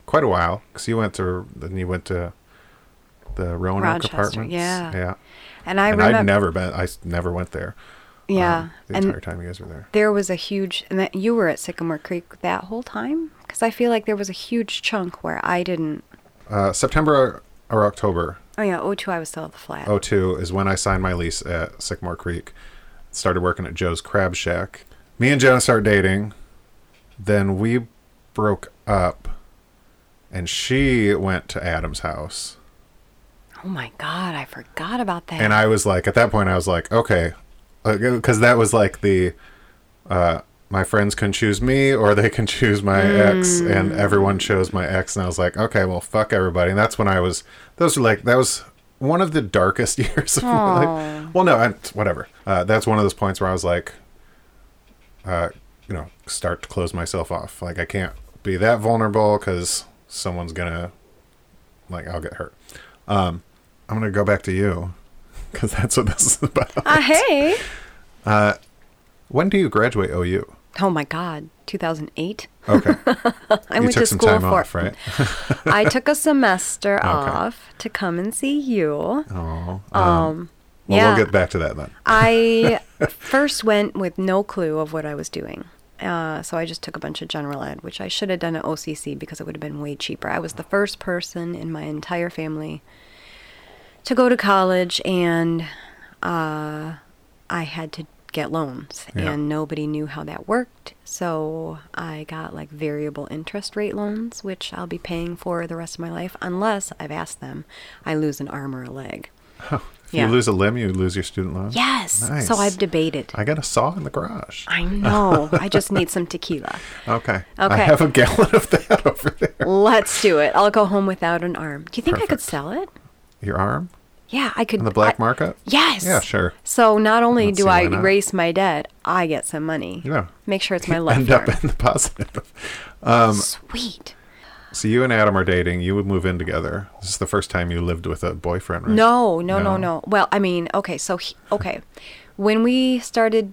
quite a while. Because you went to the Roanoke apartments. Yeah. Yeah. And I never went there. Yeah. The entire time you guys were there. There was a huge... And that you were at Sycamore Creek that whole time? Because I feel like there was a huge chunk where I didn't... September or October. Oh, yeah. 2002, I was still at the flat. 2002 is when I signed my lease at Sycamore Creek. Started working at Joe's Crab Shack. Me and Jonah started dating. Then we broke up. And she went to Adam's house. Oh, my God. I forgot about that. And I was like... At that point, I was like, okay... Because that was like the my friends can choose me, or they can choose my ex, and everyone chose my ex. And I was like, okay, well, fuck everybody. And that's when that was one of the darkest years of my life. Well, no, whatever. That's one of those points where I was like, start to close myself off. Like, I can't be that vulnerable because someone's going to, like, I'll get hurt. I'm going to go back to you. Because that's what this is about. Hey. When do you graduate OU? Oh, my God. 2008. Okay. I went to school for... You took some time off, right? I took a semester off to come and see you. Oh. We'll get back to that then. I first went with no clue of what I was doing. So I just took a bunch of general ed, which I should have done at OCC because it would have been way cheaper. I was the first person in my entire family to go to college, and I had to get loans, and nobody knew how that worked. So I got like variable interest rate loans, which I'll be paying for the rest of my life unless I've asked them. I lose an arm or a leg. Oh, if you lose a limb, you lose your student loan? Yes. Nice. So I've debated. I got a saw in the garage. I know. I just need some tequila. Okay. I have a gallon of that over there. Let's do it. I'll go home without an arm. Do you think I could sell it? Your arm? Yeah, I could. On the black market? Yes. Yeah, sure. So not only do I erase my debt, I get some money. Yeah. Make sure it's my left arm. End up in the positive. Sweet. So you and Adam are dating. You would move in together. This is the first time you lived with a boyfriend, right? No. Well, I mean, okay. So, when we started,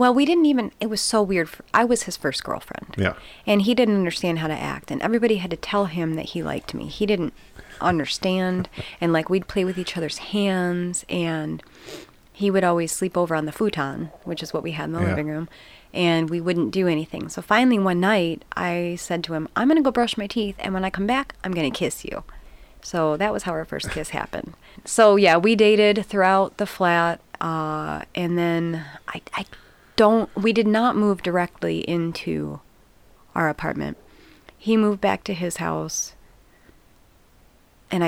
it was so weird. I was his first girlfriend. Yeah. And he didn't understand how to act. And everybody had to tell him that he liked me. He didn't understand. And like we'd play with each other's hands, and he would always sleep over on the futon, which is what we had in the living room, and we wouldn't do anything. So finally one night I said to him, I'm gonna go brush my teeth, and when I come back I'm gonna kiss you. So that was how our first kiss happened. So yeah, we dated throughout the flat, and then we did not move directly into our apartment. He moved back to his house, and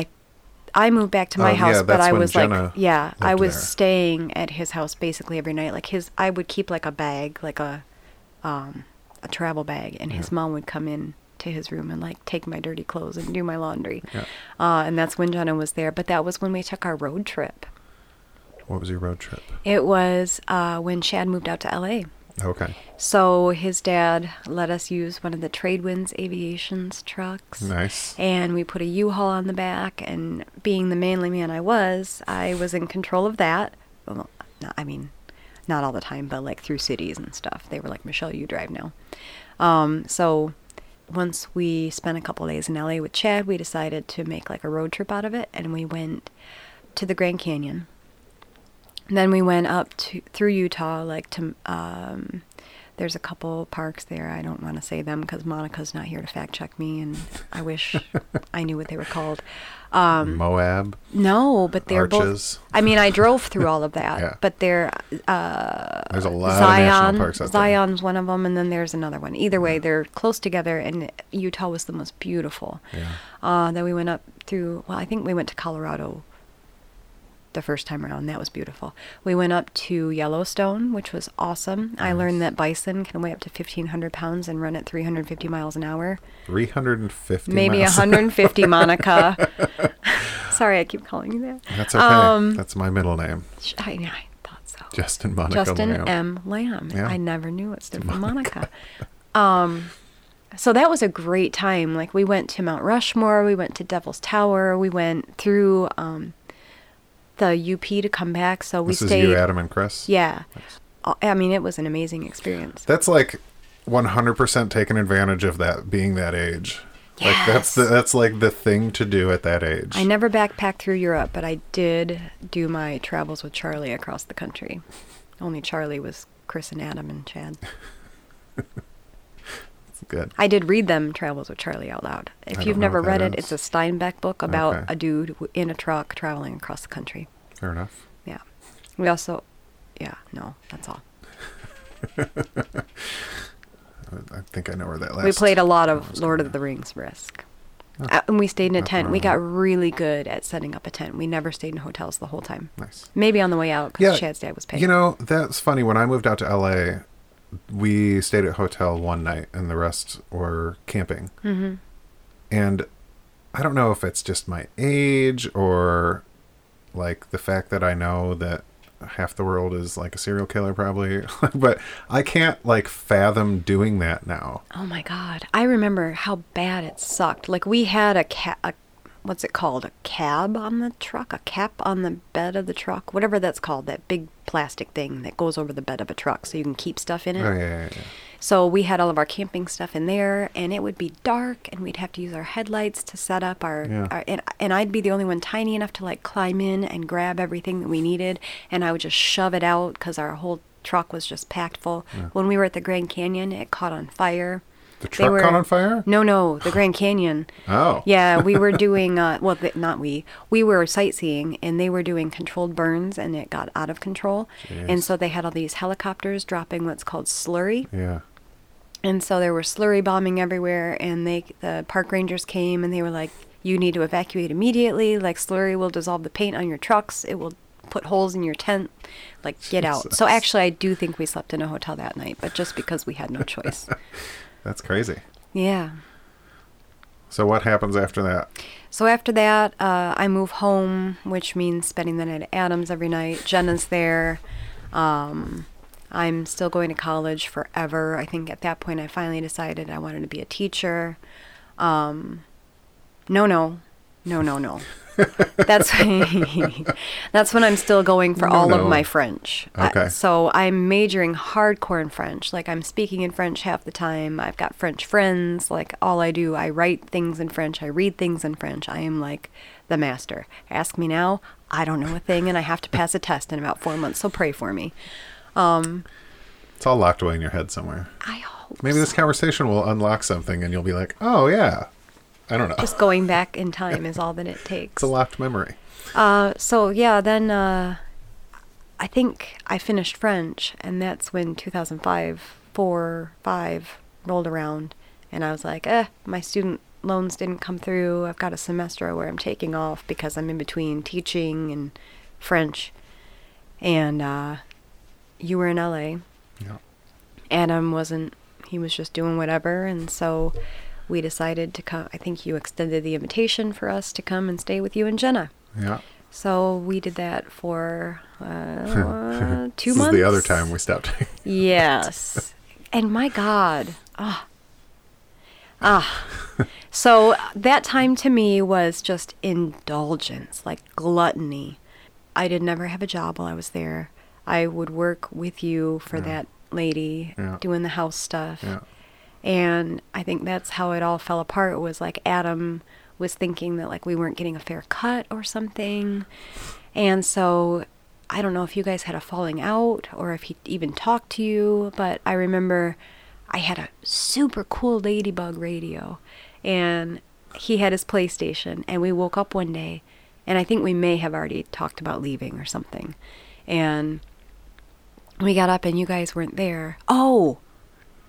I moved back to my house, but I was staying at his house basically every night. Like I would keep like a bag, like a travel bag, and his mom would come in to his room and like take my dirty clothes and do my laundry. Yeah. And that's when Jenna was there. But that was when we took our road trip. What was your road trip? It was when Chad moved out to L.A. Okay. So his dad let us use one of the Tradewinds Aviation's trucks. Nice. And we put a U-Haul on the back, and being the manly man I was in control of that. Well, I mean, not all the time, but like through cities and stuff. They were like, Michelle, you drive now. So once we spent a couple of days in LA with Chad, we decided to make like a road trip out of it, and we went to the Grand Canyon. Then we went up through Utah, like to, there's a couple parks there. I don't want to say them because Monica's not here to fact check me, and I wish I knew what they were called. Moab? No, but they're Arches. I mean, I drove through all of that, but they're, there's a lot of national parks out there. Zion's one of them, and then there's another one. Either way, they're close together, and Utah was the most beautiful. Yeah. Then we went up through, I think we went to Colorado the first time around. That was beautiful. We went up to Yellowstone, which was awesome. Nice. I learned that bison can weigh up to 1,500 pounds and run at 350 miles an hour. 350 Maybe 150, Monica. Sorry, I keep calling you that. That's okay. That's my middle name. I thought so. Justin Lamb. M. Lamb. Yeah. I never knew it stood for Monica. So that was a great time. Like, we went to Mount Rushmore. We went to Devil's Tower. We went through... the UP to come back, so we stayed. This is you, Adam, and Chris? Yeah. Nice. I mean, it was an amazing experience. That's like 100% taking advantage of that, being that age. Yes. Like that's like the thing to do at that age. I never backpacked through Europe, but I did do my travels with Charlie across the country. Only Charlie was Chris and Adam and Chad. Good. I did read them, Travels with Charlie, out loud. If you've never read it, it's a Steinbeck book about a dude in a truck traveling across the country. Fair enough. Yeah. We also, that's all. I think I know where that last... We played a lot of Lord of the Rings Risk. Oh. And we stayed in a tent. We got really good at setting up a tent. We never stayed in hotels the whole time. Nice. Maybe on the way out, because Chad's dad was paying. You know, that's funny. When I moved out to L.A., we stayed at a hotel one night, and the rest were camping. Mm-hmm. And I don't know if it's just my age or like the fact that I know that half the world is like a serial killer probably, but I can't like fathom doing that now. Oh my God. I remember how bad it sucked. Like we had a cab on the truck, a cap on the bed of the truck, whatever that's called, that big plastic thing that goes over the bed of a truck so you can keep stuff in it. Oh, yeah. So we had all of our camping stuff in there, and it would be dark, and we'd have to use our headlights to set up our I'd be the only one tiny enough to like climb in and grab everything that we needed, and I would just shove it out because our whole truck was just packed full. Yeah. When we were at the Grand Canyon, it caught on fire. The truck caught on fire? No, the Grand Canyon. Oh. Yeah, we were doing, we were sightseeing, and they were doing controlled burns, and it got out of control. Jeez. And so they had all these helicopters dropping what's called slurry. Yeah. And so there were slurry bombing everywhere, and the park rangers came, and they were like, you need to evacuate immediately. Like, slurry will dissolve the paint on your trucks. It will put holes in your tent. Like, get out. So actually, I do think we slept in a hotel that night, but just because we had no choice. That's crazy. Yeah. So what happens after that? So after that, I move home, which means spending the night at Adam's every night. Jenna's there. I'm still going to college forever. I think at that point I finally decided I wanted to be a teacher. No. That's when I'm still going for all of my French. Okay. So I'm majoring hardcore in French. Like, I'm speaking in French half the time. I've got French friends. Like, all I do, I write things in French. I read things in French. I am like the master. Ask me now. I don't know a thing, and I have to pass a test in about 4 months. So pray for me. It's all locked away in your head somewhere. I hope maybe so. This conversation will unlock something, and you'll be like, oh, yeah. I don't know. Just going back in time is all that it takes. It's a locked memory. So then I think I finished French, and that's when 2005 rolled around, and I was like, my student loans didn't come through. I've got a semester where I'm taking off because I'm in between teaching and French, and you were in LA. Yeah. Adam wasn't. He was just doing whatever, and so we decided to come. I think you extended the invitation for us to come and stay with you and Jenna. Yeah. So we did that for 2 months. This is the other time we stopped. Yes. And my God. So that time to me was just indulgence, like gluttony. I did never have a job while I was there. I would work with you for that lady doing the house stuff. Yeah. And I think that's how it all fell apart, was like Adam was thinking that like we weren't getting a fair cut or something. And so I don't know if you guys had a falling out or if he even talked to you, but I remember I had a super cool Ladybug radio, and he had his PlayStation, and we woke up one day, and I think we may have already talked about leaving or something. And we got up and you guys weren't there. Oh,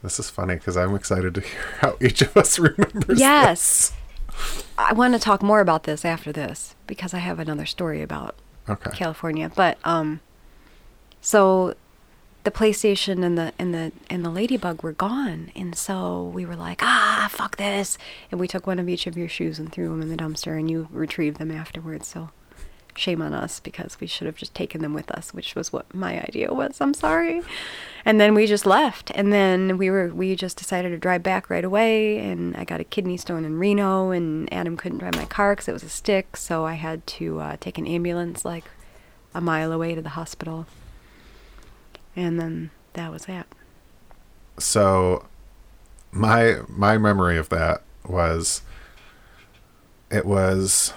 this is funny because I'm excited to hear how each of us remembers. Yes. This. I want to talk more about this after this because I have another story about California. But so the PlayStation and the Ladybug were gone, and so we were like, fuck this, and we took one of each of your shoes and threw them in the dumpster, and you retrieved them afterwards. So shame on us because we should have just taken them with us, which was what my idea was. I'm sorry. And then we just left. And then we just decided to drive back right away. And I got a kidney stone in Reno, and Adam couldn't drive my car because it was a stick. So I had to take an ambulance like a mile away to the hospital. And then that was that. So my memory of that was it was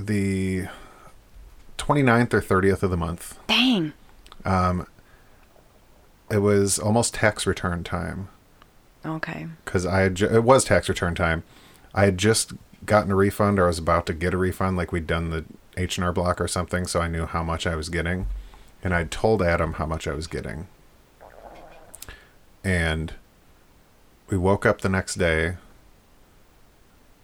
the 29th or 30th of the month. Dang. It was almost tax return time. Okay. Because it was tax return time. I had just gotten a refund, or I was about to get a refund. Like, we'd done the H&R Block or something, so I knew how much I was getting. And I told Adam how much I was getting. And we woke up the next day,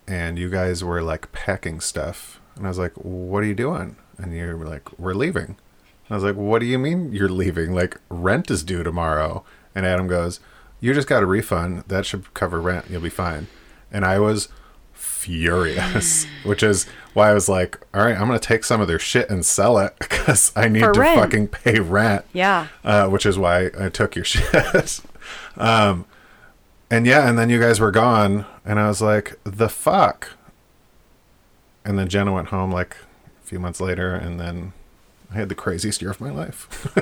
and you guys were, like, packing stuff. And I was like, what are you doing? And you were like, we're leaving. I was like, what do you mean you're leaving? Like, rent is due tomorrow. And Adam goes, you just got a refund. That should cover rent. You'll be fine. And I was furious, which is why I was like, all right, I'm going to take some of their shit and sell it because I need to fucking pay rent. Yeah. Which is why I took your shit. And then you guys were gone. And I was like, the fuck? And then Jenna went home like a few months later, and then I had the craziest year of my life.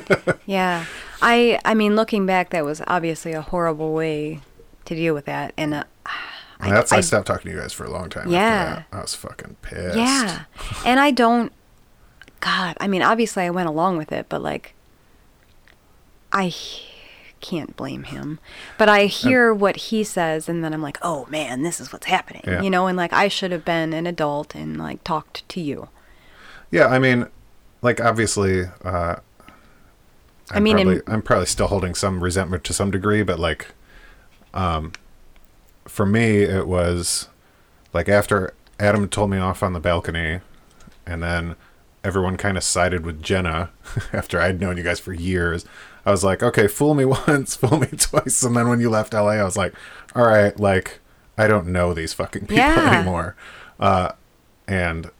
Yeah. I mean, looking back, that was obviously a horrible way to deal with that. And I stopped talking to you guys for a long time. Yeah. I was fucking pissed. Yeah. And God, I mean, obviously I went along with it, but like, I can't blame him. But I hear what he says, and then I'm like, oh, man, this is what's happening. Yeah. You know, and, like, I should have been an adult and, like, talked to you. Yeah, I mean, like, obviously, I'm probably still holding some resentment to some degree, but, like, for me, it was, like, after Adam told me off on the balcony, and then everyone kind of sided with Jenna after I'd known you guys for years. I was like, okay, fool me once, fool me twice. And then when you left LA, I was like, all right, like, I don't know these fucking people anymore. And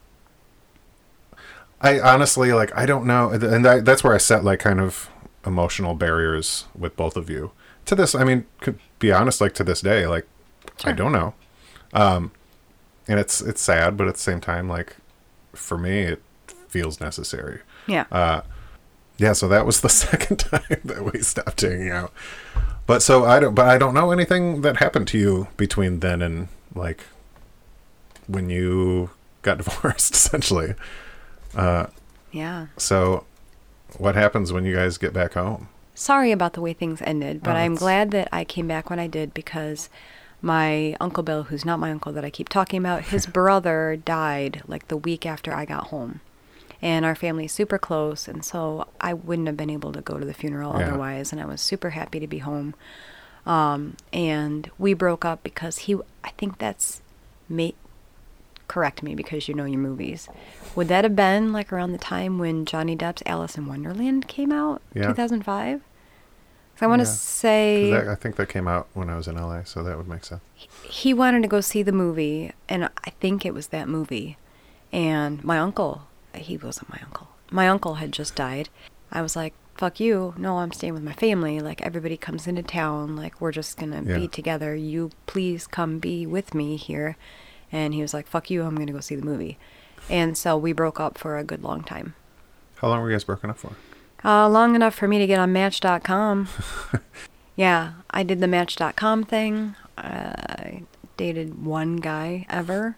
I honestly, like, I don't know. And that's where I set, like, kind of emotional barriers with both of you. To this, I mean, could be honest, like, to this day, like, sure. I don't know. And it's sad, but at the same time, like, for me, it feels necessary. Yeah. Yeah, so that was the second time that we stopped hanging out. But so I don't know anything that happened to you between then and, like, when you got divorced, essentially. Yeah. So what happens when you guys get back home? Sorry about the way things ended, but I'm glad that I came back when I did, because my Uncle Bill, who's not my uncle that I keep talking about, his brother died, like, the week after I got home. And our family's super close, and so I wouldn't have been able to go to the funeral otherwise, and I was super happy to be home. And we broke up because I think that's, correct me because you know your movies. Would that have been, like, around the time when Johnny Depp's Alice in Wonderland came out, 2005? I want to say... I think that came out when I was in LA, so that would make sense. He wanted to go see the movie, and I think it was that movie. And my uncle... He wasn't my uncle. My uncle had just died. I was like, fuck you. No, I'm staying with my family. Like, everybody comes into town. Like, we're just going to be together. You please come be with me here. And he was like, fuck you. I'm going to go see the movie. And so we broke up for a good long time. How long were you guys broken up for? Long enough for me to get on Match.com. Yeah, I did the Match.com thing. I dated one guy ever.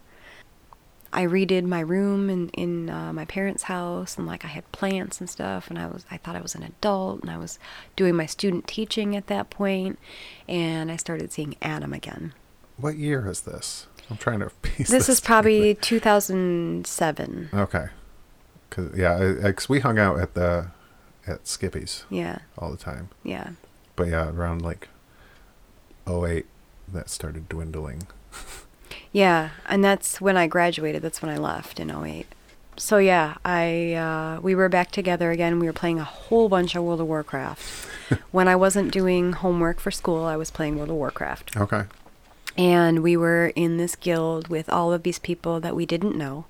I redid my room in my parents' house, and, like, I had plants and stuff, and I thought I was an adult, and I was doing my student teaching at that point, and I started seeing Adam again. What year is this? I'm trying to piece this is probably 2007. Okay. Cause we hung out at Skippy's. Yeah. All the time. Yeah. But yeah, around, like, 08, that started dwindling. Yeah, and that's when I graduated. That's when I left in 08. So yeah, we were back together again. We were playing a whole bunch of World of Warcraft. When I wasn't doing homework for school, I was playing World of Warcraft. Okay. And we were in this guild with all of these people that we didn't know.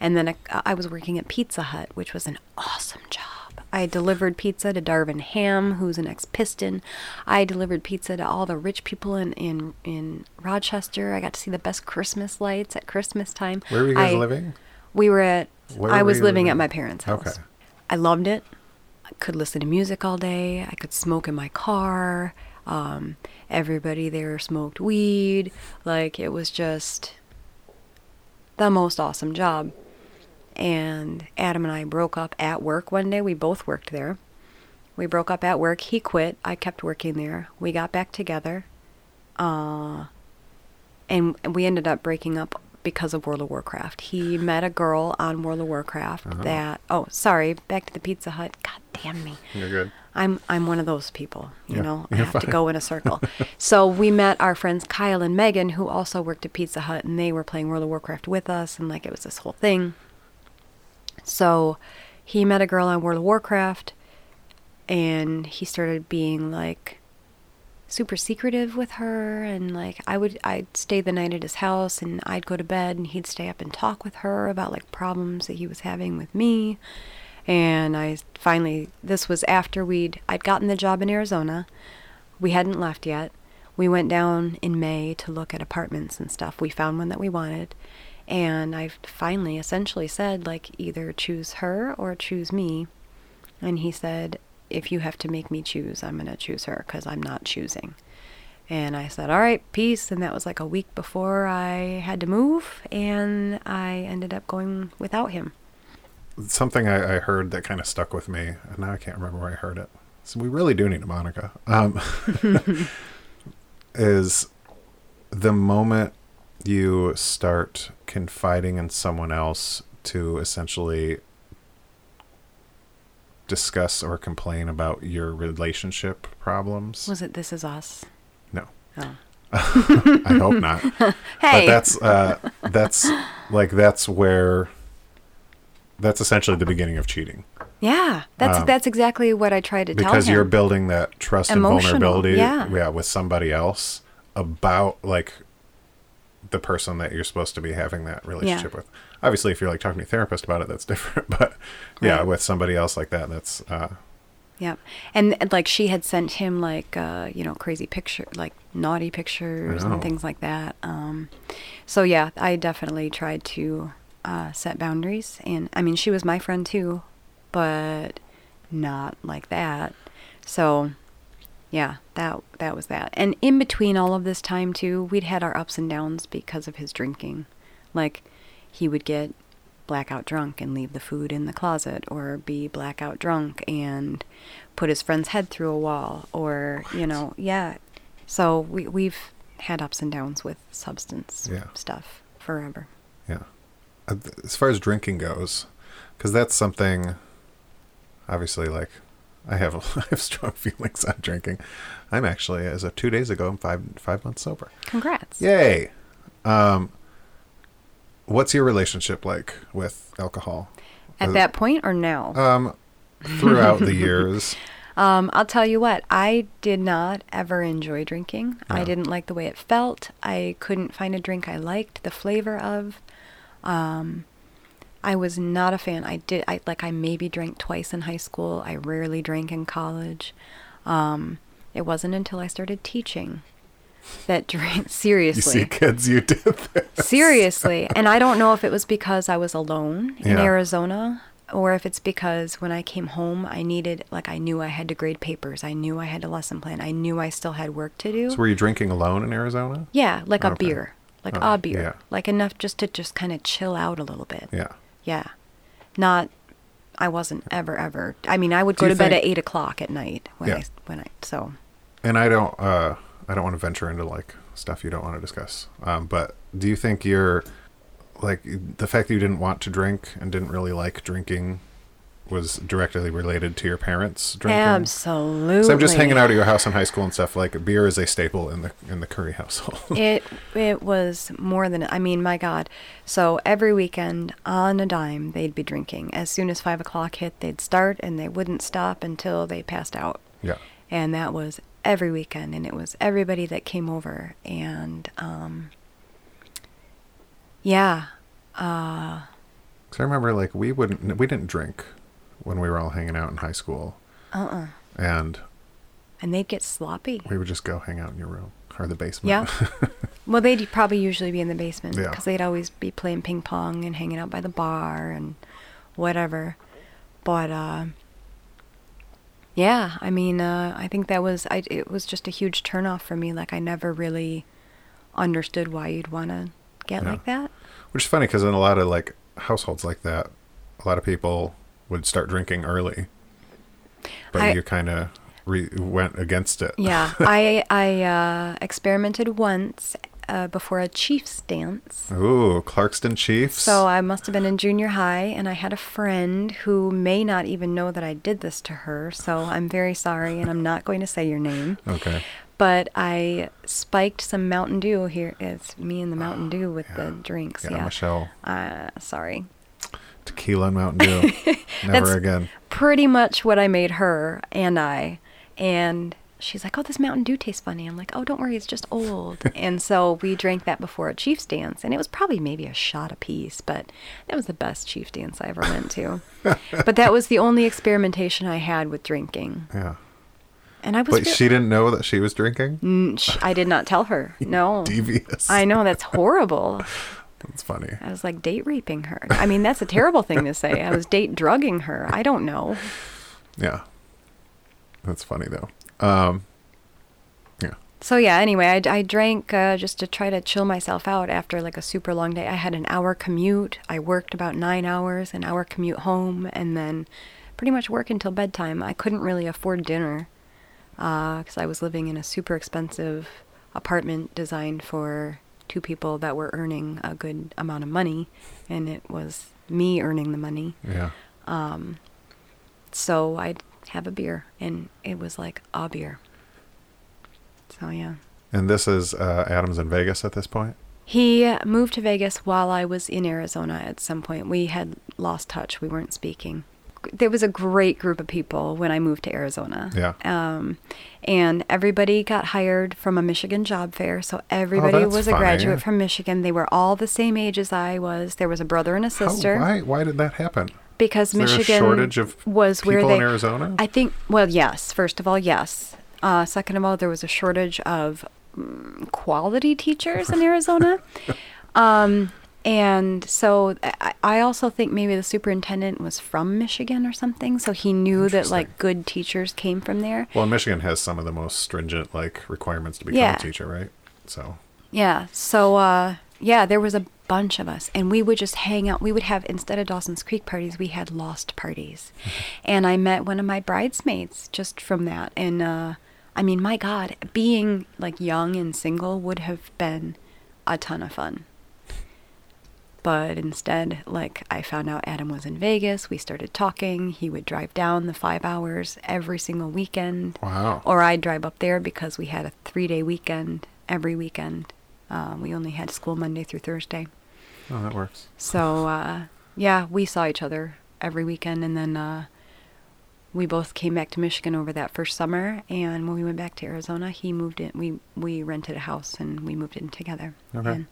And then I was working at Pizza Hut, which was an awesome job. I delivered pizza to Darvin Ham, who's an ex-Piston. I delivered pizza to all the rich people in Rochester. I got to see the best Christmas lights at Christmas time. Where were you guys living? I was living at my parents' house. Okay. I loved it. I could listen to music all day. I could smoke in my car. Everybody there smoked weed. Like, it was just the most awesome job. And Adam and I broke up at work one day. We both worked there. We broke up at work. He quit. I kept working there. We got back together. And we ended up breaking up because of World of Warcraft. He met a girl on World of Warcraft back to the Pizza Hut. God damn me. You're good. I'm one of those people, you know. I have to go in a circle. So we met our friends Kyle and Megan, who also worked at Pizza Hut, and they were playing World of Warcraft with us, and, like, it was this whole thing. So he met a girl on World of Warcraft, and he started being, like, super secretive with her, and, like, I'd stay the night at his house, and I'd go to bed, and he'd stay up and talk with her about, like, problems that he was having with me. And I finally, this was after I'd gotten the job in Arizona. We hadn't left yet. We went down in May to look at apartments and stuff. We found one that we wanted. And I finally essentially said, like, either choose her or choose me. And he said, if you have to make me choose, I'm going to choose her because I'm not choosing. And I said, all right, peace. And that was, like, a week before I had to move. And I ended up going without him. Something I heard that kind of stuck with me, and now I can't remember where I heard it. So we really do need a Monica. Is the moment you start confiding in someone else to essentially discuss or complain about your relationship problems. Was it This Is Us? No. Oh. I hope not. Hey. But that's essentially the beginning of cheating. Yeah. That's exactly what I tried to tell him. Because you're building that trust and vulnerability with somebody else about like the person that you're supposed to be having that relationship with. Obviously, if you're like talking to a therapist about it, that's different. But with somebody else like that, that's. And like she had sent him like, crazy picture, like naughty pictures and things like that. I definitely tried to set boundaries. And I mean, she was my friend too, but not like that. So yeah, that was that. And in between all of this time too, we'd had our ups and downs because of his drinking. Like he would get blackout drunk and leave the food in the closet, or be blackout drunk and put his friend's head through a wall, or, So we've had ups and downs with substance stuff forever. Yeah. As far as drinking goes, because that's something, obviously, like, I have strong feelings on drinking. I'm actually, as of 2 days ago, I'm five months sober. Congrats. Yay. What's your relationship like with alcohol? At that point or now? Throughout the years. I'll tell you what, I did not ever enjoy drinking. I didn't like the way it felt. I couldn't find a drink I liked the flavor of. I was not a fan. I maybe drank twice in high school. I rarely drank in college. It wasn't until I started teaching that drink seriously. You see, kids, you did this. Seriously. And I don't know if it was because I was alone in Arizona, or if it's because when I came home, I needed, like, I knew I had to grade papers. I knew I had a lesson plan. I knew I still had work to do. So were you drinking alone in Arizona? Yeah, like a beer. Like a beer. Yeah. Like enough just to just kind of chill out a little bit. Yeah. Yeah. Not, I wasn't ever. I mean, I would go to bed at 8 o'clock at night when I. And I don't want to venture into like stuff you don't want to discuss. But do you think you're like the fact that you didn't want to drink and didn't really like drinking was directly related to your parents drinking? Absolutely. So I'm just hanging out at your house in high school and stuff. Like beer is a staple in the Curry household. It was more than, I mean, my God. So every weekend on a dime, they'd be drinking. As soon as 5 o'clock hit, they'd start and they wouldn't stop until they passed out. Yeah. And that was every weekend, and it was everybody that came over, and cause I remember like we didn't drink when we were all hanging out in high school. And they'd get sloppy. We would just go hang out in your room or the basement. Yeah. Well, they'd probably usually be in the basement because they'd always be playing ping pong and hanging out by the bar and whatever. But I think that was, it was just a huge turnoff for me. Like, I never really understood why you'd want to get like that. Which is funny, because in a lot of, like, households like that, a lot of people would start drinking early. But you kind of went against it. Yeah, I experimented once before a Chiefs dance. Ooh, Clarkston Chiefs. So I must have been in junior high, and I had a friend who may not even know that I did this to her, so I'm very sorry, and I'm not going to say your name. Okay. But I spiked some Mountain Dew here. It's me and the Mountain Dew with the drinks. Yeah, Michelle. Sorry. Tequila and Mountain Dew. Never again. Pretty much what I made her and I, and she's like, oh, this Mountain Dew tastes funny. I'm like, oh, don't worry, it's just old. And so we drank that before a Chiefs dance, and it was probably maybe a shot apiece, but that was the best Chiefs dance I ever went to. But that was the only experimentation I had with drinking. Yeah. And I was. But she didn't know that she was drinking? I did not tell her. No. Devious. I know, that's horrible. That's funny. I was like date raping her. I mean, that's a terrible thing to say. I was date drugging her. I don't know. Yeah. That's funny, though. Anyway, I drank just to try to chill myself out after like a super long day. I had an hour commute. I worked about 9 hours, an hour commute home, and then pretty much work until bedtime. I couldn't really afford dinner because I was living in a super expensive apartment designed for two people that were earning a good amount of money, and it was me earning the money. Yeah. So I'd have a beer, and it was like a beer. So, yeah. And this is Adam's in Vegas at this point? He moved to Vegas while I was in Arizona at some point. We had lost touch. We weren't speaking. There was a great group of people when I moved to Arizona. Yeah. And everybody got hired from a Michigan job fair. So everybody was a graduate from Michigan. They were all the same age as I was. There was a brother and a sister. Why did that happen? Because Michigan was where they... Is there a shortage of people in Arizona? I think, well, yes. First of all, yes. Second of all, there was a shortage of quality teachers in Arizona. And so I also think maybe the superintendent was from Michigan or something. So he knew that like good teachers came from there. Well, Michigan has some of the most stringent like requirements to become a teacher, right? So. Yeah. So, there was a bunch of us, and we would just hang out. We would have, instead of Dawson's Creek parties, we had Lost parties. And I met one of my bridesmaids just from that. And, I mean, my God, being like young and single would have been a ton of fun. But instead, like, I found out Adam was in Vegas. We started talking. He would drive down the 5 hours every single weekend. Wow. Or I'd drive up there because we had a 3-day weekend every weekend. We only had school Monday through Thursday. Oh, that works. So, we saw each other every weekend. And then we both came back to Michigan over that first summer. And when we went back to Arizona, he moved in. We rented a house, and we moved in together. Okay. And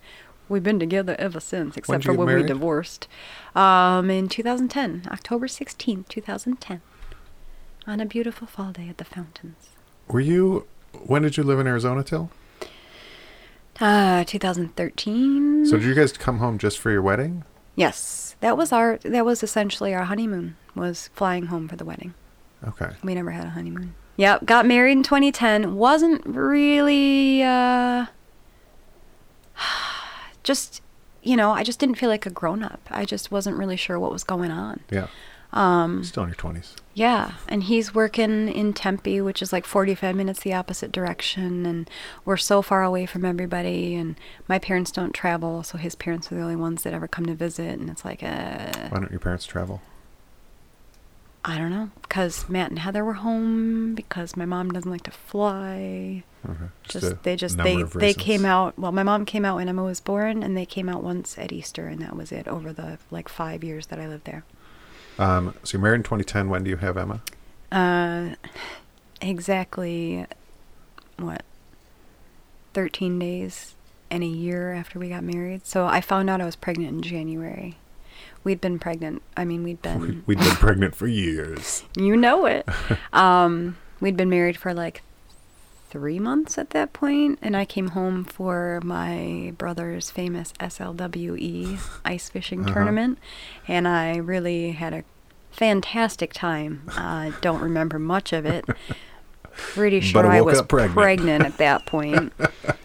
we've been together ever since, except for when we divorced. In 2010, October 16th, 2010, on a beautiful fall day at the fountains. When did you live in Arizona till? 2013. So did you guys come home just for your wedding? Yes. That was essentially our honeymoon, was flying home for the wedding. Okay. We never had a honeymoon. Yep. Got married in 2010. Wasn't really, just, I just didn't feel like a grown-up. I just wasn't really sure what was going on. Yeah. Still in your 20s. Yeah. And he's working in Tempe, which is like 45 minutes the opposite direction. And we're so far away from everybody. And my parents don't travel. So his parents are the only ones that ever come to visit. And it's like, Why don't your parents travel? I don't know. Because Matt and Heather were home. Because my mom doesn't like to fly. Okay. They came out. Well, my mom came out when Emma was born, and they came out once at Easter, and that was it over the 5 years that I lived there. So you're married in 2010. When do you have Emma? Exactly 13 days and a year after we got married. So I found out I was pregnant in January. We'd been pregnant. I mean, we'd been pregnant for years. You know it. We'd been married for 3 months at that point, and I came home for my brother's famous SLWE ice fishing tournament, and I really had a fantastic time. I don't remember much of it. Pretty sure I was pregnant at that point,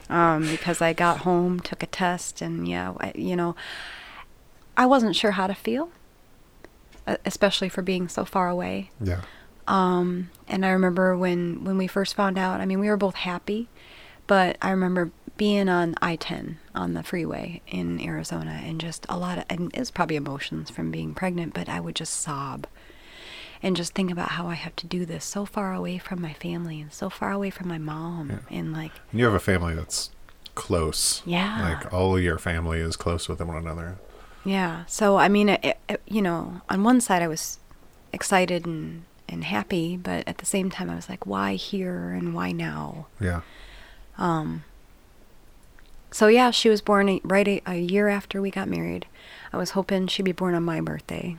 because I got home, took a test, and I wasn't sure how to feel, especially for being so far away. Yeah. And I remember when we first found out, I mean, we were both happy, but I remember being on I-10 on the freeway in Arizona, and just and it was probably emotions from being pregnant, but I would just sob and just think about how I have to do this so far away from my family and so far away from my mom. Yeah. And you have a family that's close. Yeah. Like all of your family is close with one another. Yeah. So, I mean, it, on one side I was excited and happy, but at the same time I was like, why here and why now? Yeah. So yeah, she was born a year after we got married. I was hoping she'd be born on my birthday,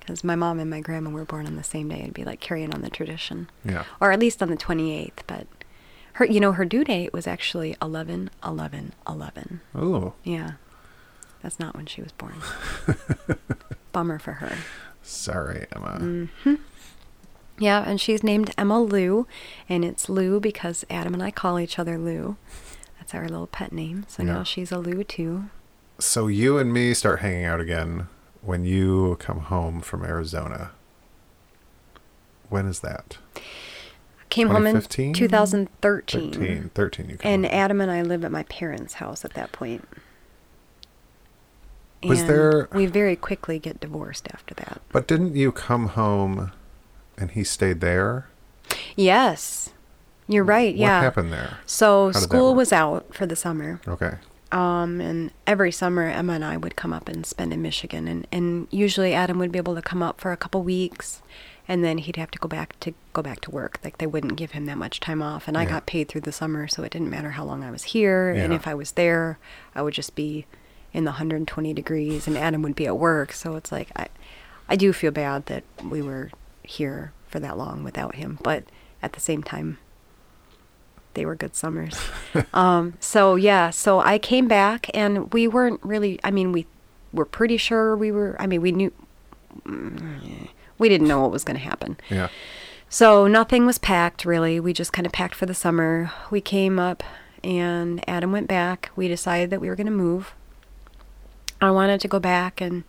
because my mom and my grandma were born on the same day. It'd be like carrying on the tradition. Yeah. Or at least on the 28th, but her, her due date was actually 11/11/11. Oh. Yeah. That's not when she was born. Bummer for her. Sorry, Emma. Mm-hmm. Yeah, and she's named Emma Lou, and it's Lou because Adam and I call each other Lou. That's our little pet name, so now she's a Lou too. So you and me start hanging out again when you come home from Arizona. When is that? Came home in 2013. 13, you came and home. Adam and I lived at my parents' house at that point. Was there? We very quickly get divorced after that. But didn't you come home and he stayed there? Yes. You're right, yeah. What happened there? So school was out for the summer. Okay. And every summer, Emma and I would come up and spend in Michigan. And usually Adam would be able to come up for a couple weeks. And then he'd have to go back to work. Like, they wouldn't give him that much time off. And I got paid through the summer, so it didn't matter how long I was here. Yeah. And if I was there, I would just be in the 120 degrees, and Adam would be at work. So it's like, I do feel bad that we were here for that long without him. But at the same time, they were good summers. So I came back, and we weren't really, I mean, we were pretty sure we were, I mean, we knew... We didn't know what was going to happen. Yeah. So nothing was packed, really. We just kind of packed for the summer. We came up, and Adam went back. We decided that we were going to move. I wanted to go back and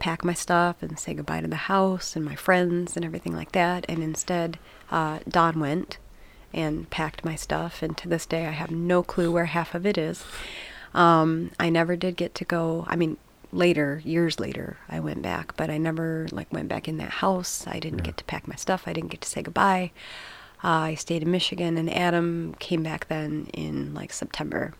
pack my stuff and say goodbye to the house and my friends and everything like that. And instead, Don went and packed my stuff. And to this day, I have no clue where half of it is. I never did get to go. I mean, years later, I went back, but I never went back in that house. I didn't get to pack my stuff. I didn't get to say goodbye. I stayed in Michigan, and Adam came back then in September.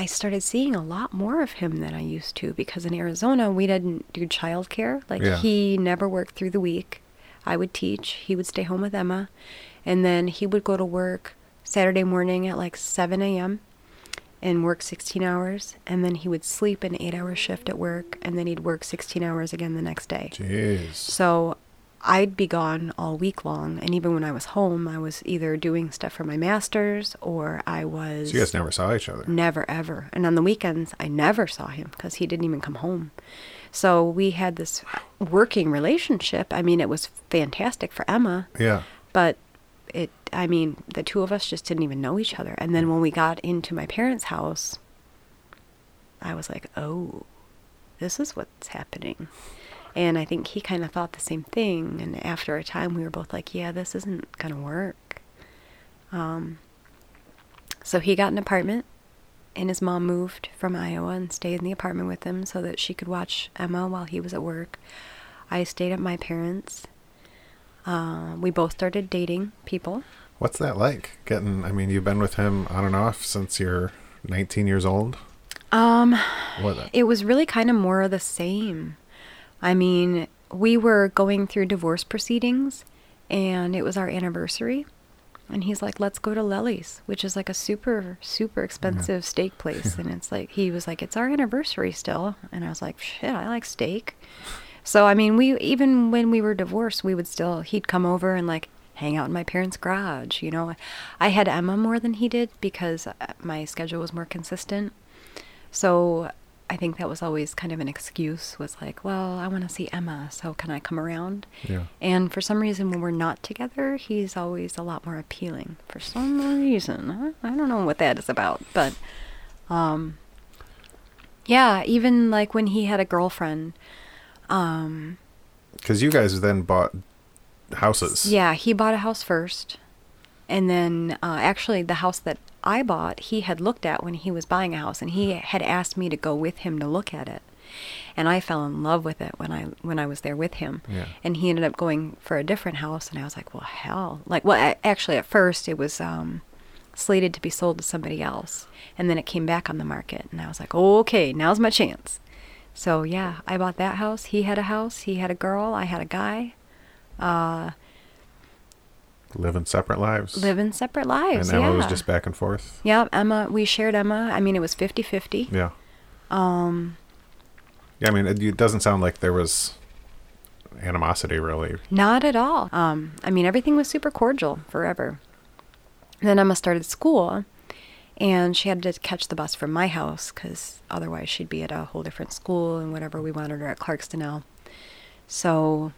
I started seeing a lot more of him than I used to, because in Arizona, we didn't do childcare. He never worked through the week. I would teach. He would stay home with Emma, and then he would go to work Saturday morning at 7 a.m., and work 16 hours, and then he would sleep an 8-hour shift at work, and then he'd work 16 hours again the next day. Jeez. So I'd be gone all week long, and even when I was home, I was either doing stuff for my master's, or I was... So you guys never saw each other? Never, ever. And on the weekends, I never saw him, because he didn't even come home. So we had this working relationship. I mean, it was fantastic for Emma. Yeah. But... the two of us just didn't even know each other. And then when we got into my parents' house, I was like, oh, this is what's happening. And I think he kind of thought the same thing. And after a time, we were both like, yeah, this isn't going to work. So he got an apartment, and his mom moved from Iowa and stayed in the apartment with him so that she could watch Emma while he was at work. I stayed at my parents'. We both started dating people. What's that like? You've been with him on and off since you're 19 years old? It was really kind of more of the same. We were going through divorce proceedings, and it was our anniversary. And he's like, let's go to Lely's, which is a super, super expensive steak place. And it's he was like, it's our anniversary still. And I was like, shit, I like steak. So, we, even when we were divorced, we would still, he'd come over and hang out in my parents' garage, I had Emma more than he did because my schedule was more consistent. So I think that was always kind of an excuse, was well, I want to see Emma, so can I come around? Yeah. And for some reason, when we're not together, he's always a lot more appealing for some reason. I don't know what that is about, but, even when he had a girlfriend, because you guys then bought houses. Yeah, he bought a house first, and then actually the house that I bought, he had looked at when he was buying a house, and he had asked me to go with him to look at it, and I fell in love with it when I was there with him. Yeah. And he ended up going for a different house, and I was like, well, hell, actually at first it was slated to be sold to somebody else, and then it came back on the market, and I was like, okay, now's my chance. So, yeah, I bought that house. He had a house. He had a girl. I had a guy. Living separate lives, And Emma was just back and forth. Yeah, Emma. We shared Emma. It was 50-50. Yeah. It doesn't sound like there was animosity, really. Not at all. Everything was super cordial forever. Then Emma started school. And she had to catch the bus from my house because otherwise she'd be at a whole different school and whatever. We wanted her at Clarkston now. So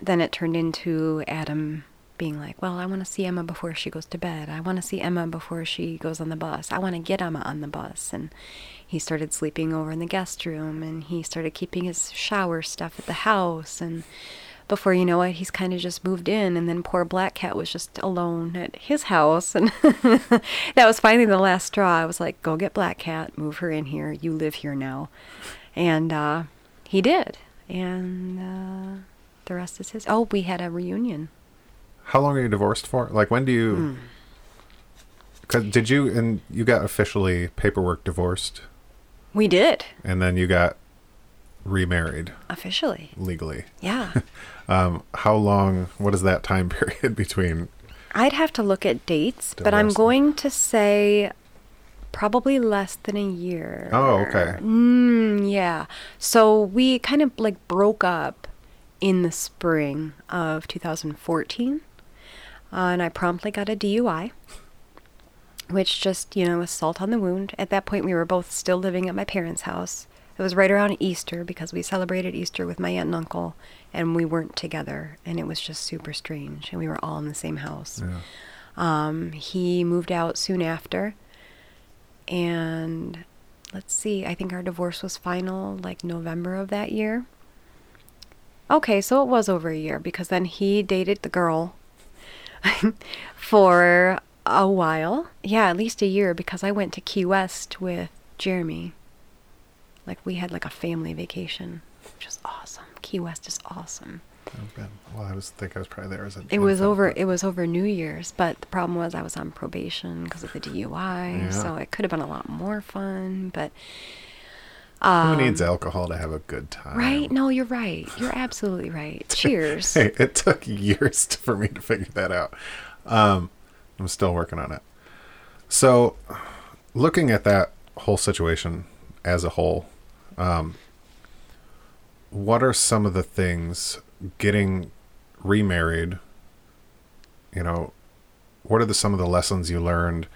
then it turned into Adam being like, well, I want to see Emma before she goes to bed. I want to see Emma before she goes on the bus. I want to get Emma on the bus. And he started sleeping over in the guest room, and he started keeping his shower stuff at the house. And before you know it, he's kind of just moved in, and then poor Black Cat was just alone at his house, and that was finally the last straw. I was like, go get Black Cat, move her in here, you live here now. And he did, and the rest is his. Oh, we had a reunion. How long are you divorced for? Like, when do you... Cause did you... And you got officially paperwork divorced. We did. And then you got remarried. Officially. Legally. Yeah. How long... What is that time period between... I'd have to look at dates, divorcing. But I'm going to say probably less than a year. Oh, okay. Yeah. So we kind of like broke up in the spring of 2014. And I promptly got a DUI, which just, was salt on the wound. At that point, we were both still living at my parents' house. It was right around Easter, because we celebrated Easter with my aunt and uncle, and we weren't together, and it was just super strange, and we were all in the same house. Yeah. He moved out soon after, and let's see, I think our divorce was final, like, November of that year. Okay, so it was over a year, because then he dated the girl for a while. Yeah, at least a year, because I went to Key West with Jeremy. Like, we had, like, a family vacation, which is awesome. Key West is awesome. Well, I think I was probably there as an... It was over New Year's, but the problem was I was on probation because of the DUI, yeah. So it could have been a lot more fun, but... who needs alcohol to have a good time? Right? No, you're right. You're absolutely right. Cheers. Hey, it took years for me to figure that out. I'm still working on it. So, looking at that whole situation as a whole, what are some of the things getting remarried, what are some of the lessons you learned,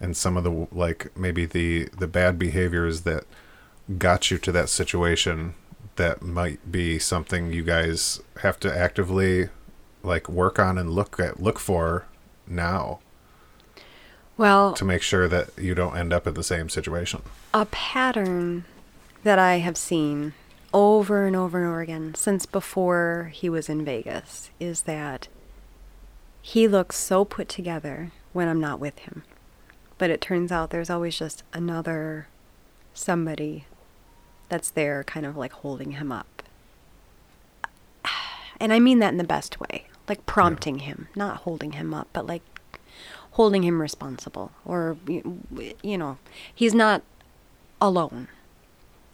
and some of the, like, maybe the bad behaviors that got you to that situation that might be something you guys have to actively, like, work on and look for now? Well, to make sure that you don't end up in the same situation. A pattern that I have seen over and over and over again since before he was in Vegas is that he looks so put together when I'm not with him, but it turns out there's always just another somebody that's there kind of like holding him up. And I mean that in the best way, like prompting him, not holding him up, but like holding him responsible, or, he's not alone.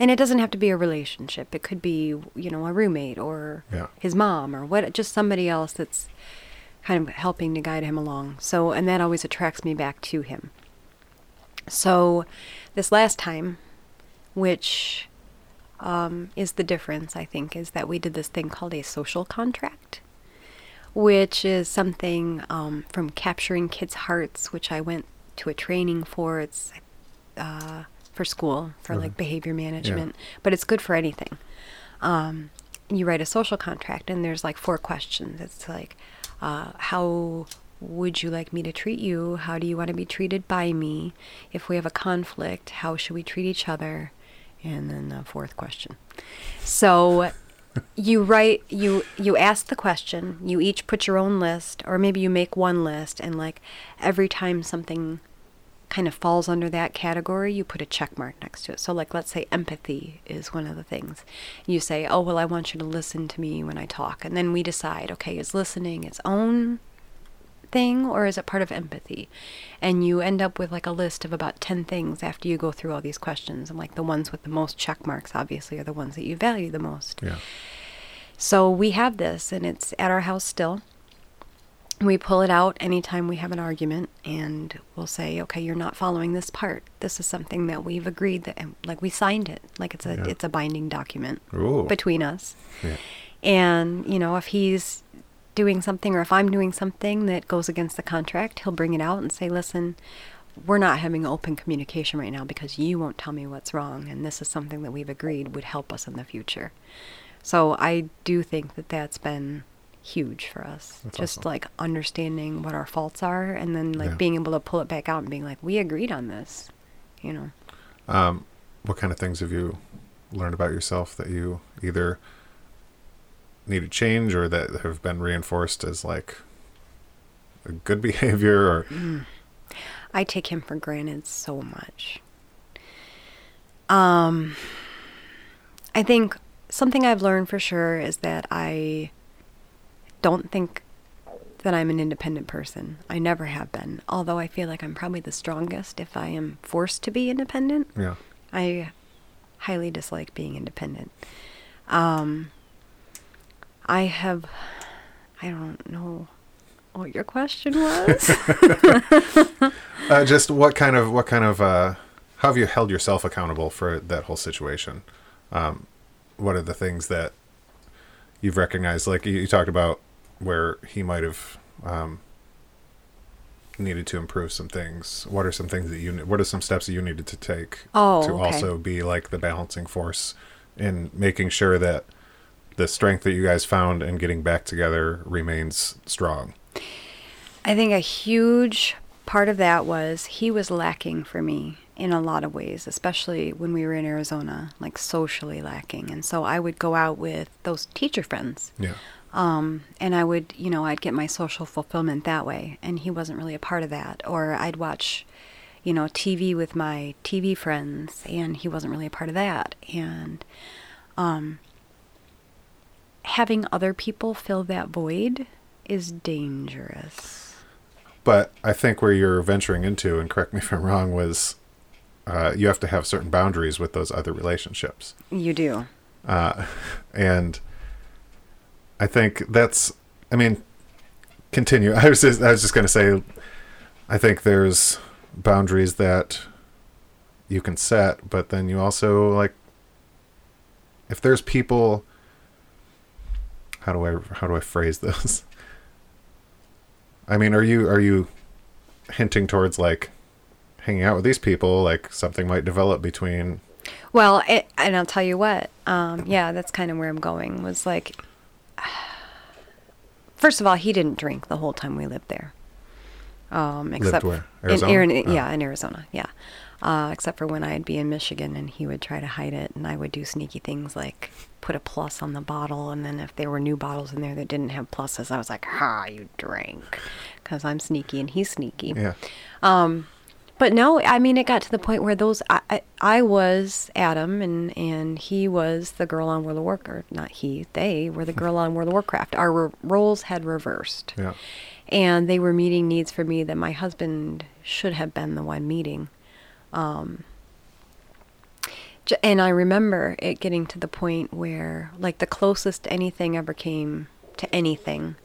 And it doesn't have to be a relationship. It could be, a roommate or his mom or what, just somebody else that's kind of helping to guide him along. So, and that always attracts me back to him. So this last time, which is the difference, I think, is that we did this thing called a social contract, which is something from Capturing Kids' Hearts, which I went to a training for. It's for school, for like behavior management, but it's good for anything. You write a social contract, and there's like 4 questions. It's like, how would you like me to treat you? How do you want to be treated by me? If we have a conflict, how should we treat each other? And then the 4th question. So you write, you ask the question, you each put your own list, or maybe you make one list, and like every time something kind of falls under that category, you put a check mark next to it. So like, let's say empathy is one of the things. You say, oh, well, I want you to listen to me when I talk. And then we decide, okay, is listening its own thing, or is it part of empathy? And you end up with like a list of about 10 things after you go through all these questions, and like the ones with the most check marks obviously are the ones that you value the most. So we have this, and it's at our house still. We pull it out anytime we have an argument, and we'll say, okay, you're not following this part. This is something that we've agreed that, like, we signed it, like it's a it's a binding document between us. And if he's doing something, or if I'm doing something that goes against the contract, he'll bring it out and say, listen, we're not having open communication right now because you won't tell me what's wrong, and this is something that we've agreed would help us in the future. So I do think that that's been huge for us. That's just awesome. Like understanding what our faults are, and then like being able to pull it back out and being like, we agreed on this, What kind of things have you learned about yourself that you either needed change or that have been reinforced as like a good behavior? Or I take him for granted so much. I think something I've learned for sure is that I don't think that I'm an independent person. I never have been. Although I feel like I'm probably the strongest if I am forced to be independent. Yeah. I highly dislike being independent. I don't know what your question was. Just how have you held yourself accountable for that whole situation? What are the things that you've recognized? Like you talked about where he might have needed to improve some things. What are some things that what are some steps that you needed to take also be like the balancing force in making sure that the strength that you guys found in getting back together remains strong? I think a huge part of that was he was lacking for me in a lot of ways, especially when we were in Arizona, like socially lacking. And so I would go out with those teacher friends. Yeah. And I would, I'd get my social fulfillment that way, and he wasn't really a part of that. Or I'd watch, TV with my TV friends, and he wasn't really a part of that. And having other people fill that void is dangerous. But I think where you're venturing into, and correct me if I'm wrong, was you have to have certain boundaries with those other relationships. You do. And I think continue. I was just going to say, I think there's boundaries that you can set, but then you also if there's people, how do I phrase this? I mean, are you hinting towards hanging out with these people, something might develop between? Well, and I'll tell you what, yeah, that's kind of where I'm going was first of all, he didn't drink the whole time we lived there. Except lived where? Arizona? In Arizona, yeah. Except for when I'd be in Michigan and he would try to hide it, and I would do sneaky things like put a plus on the bottle, and then if there were new bottles in there that didn't have pluses, I was like, ha, you drank, because I'm sneaky and he's sneaky. Yeah. But no, it got to the point where I was Adam and he was the girl on World of Warcraft. Not he, they were the girl on World of Warcraft. Our roles had reversed. Yeah. And they were meeting needs for me that my husband should have been the one meeting. And I remember it getting to the point where the closest anything ever came to anything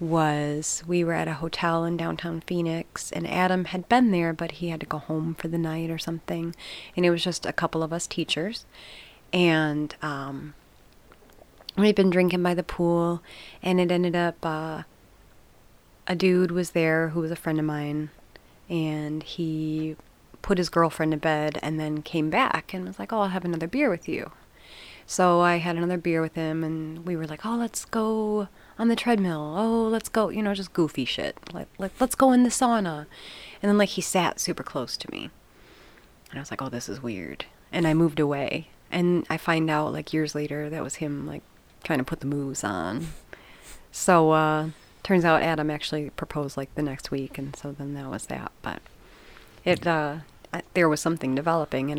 was we were at a hotel in downtown Phoenix, and Adam had been there, but he had to go home for the night or something, and it was just a couple of us teachers, and we'd been drinking by the pool, and it ended up a dude was there who was a friend of mine, and he put his girlfriend to bed and then came back and was like, oh, I'll have another beer with you. So I had another beer with him, and we were like, oh, let's go on the treadmill. Oh, let's go, just goofy shit. Like let's go in the sauna. And then he sat super close to me. And I was like, oh, this is weird. And I moved away. And I find out years later that was him trying to put the moves on. So turns out Adam actually proposed the next week, and so then that was that. But it there was something developing, and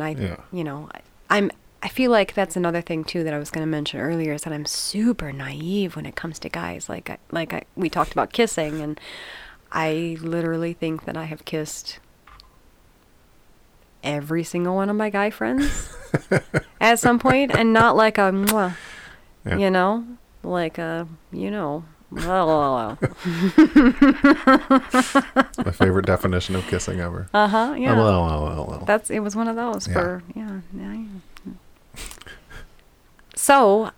I feel like that's another thing, too, that I was going to mention earlier, is that I'm super naive when it comes to guys. We talked about kissing, and I literally think that I have kissed every single one of my guy friends at some point, and not like a mwah, yeah. Blah, blah, blah. My favorite definition of kissing ever. Uh-huh, yeah. Blah, blah, blah. It was one of those. So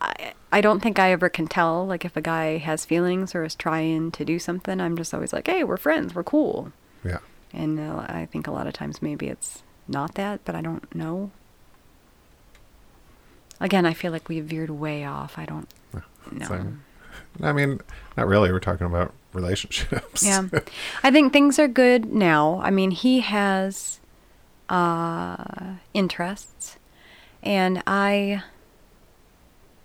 I don't think I ever can tell if a guy has feelings or is trying to do something. I'm just always hey, we're friends, we're cool. Yeah. And I think a lot of times maybe it's not that, but I don't know. Again, I feel like we veered way off. I don't know. Same. Not really. We're talking about relationships. Yeah. I think things are good now. He has interests, and I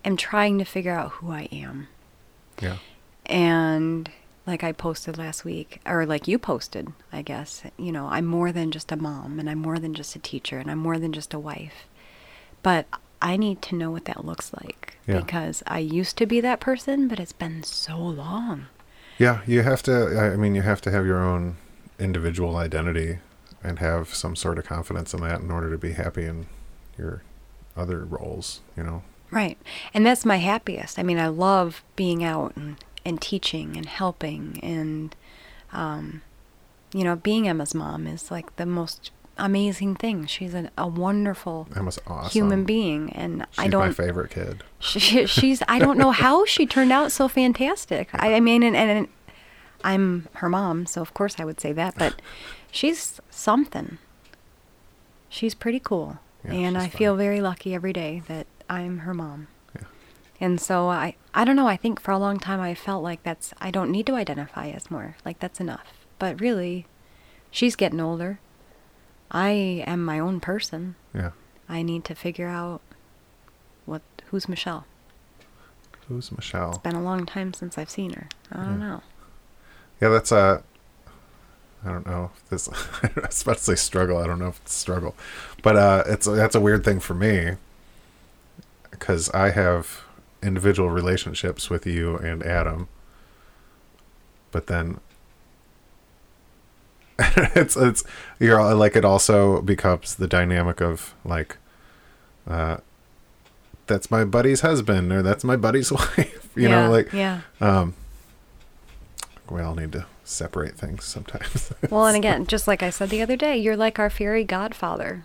am trying to figure out who I am. Yeah. And like I posted last week, or like you posted, I guess, you know, I'm more than just a mom, and I'm more than just a teacher, and I'm more than just a wife. But I need to know what that looks like, yeah, because I used to be that person, but it's been so long. Yeah, you have to, I mean, you have to have your own individual identity and have some sort of confidence in that in order to be happy in your other roles, you know? Right. And that's my happiest. I mean, I love being out and teaching and helping and, you know, being Emma's mom is like the most amazing thing. She's a wonderful Emma's awesome human being. And she's my favorite kid. She's, I don't know how she turned out so fantastic. Yeah. I mean, and I'm her mom, so of course I would say that, but she's something. She's pretty cool. Yeah, and I feel very lucky every day that I'm her mom. Yeah. And so I don't know, I think for a long time I felt like that's, I don't need to identify as more, like that's enough. But really, she's getting older. I am my own person. Yeah. I need to figure out who's Michelle. Who's Michelle? It's been a long time since I've seen her. I don't know. Yeah, that's I don't know if this, I was about to say struggle. I don't know if it's struggle, but that's a weird thing for me because I have individual relationships with you and Adam, but then it's, you're all, like, it also becomes the dynamic of like, that's my buddy's husband or that's my buddy's wife, you know, like, yeah. We all need to separate things sometimes. Well, and again, just like I said the other day, you're like our fairy godfather,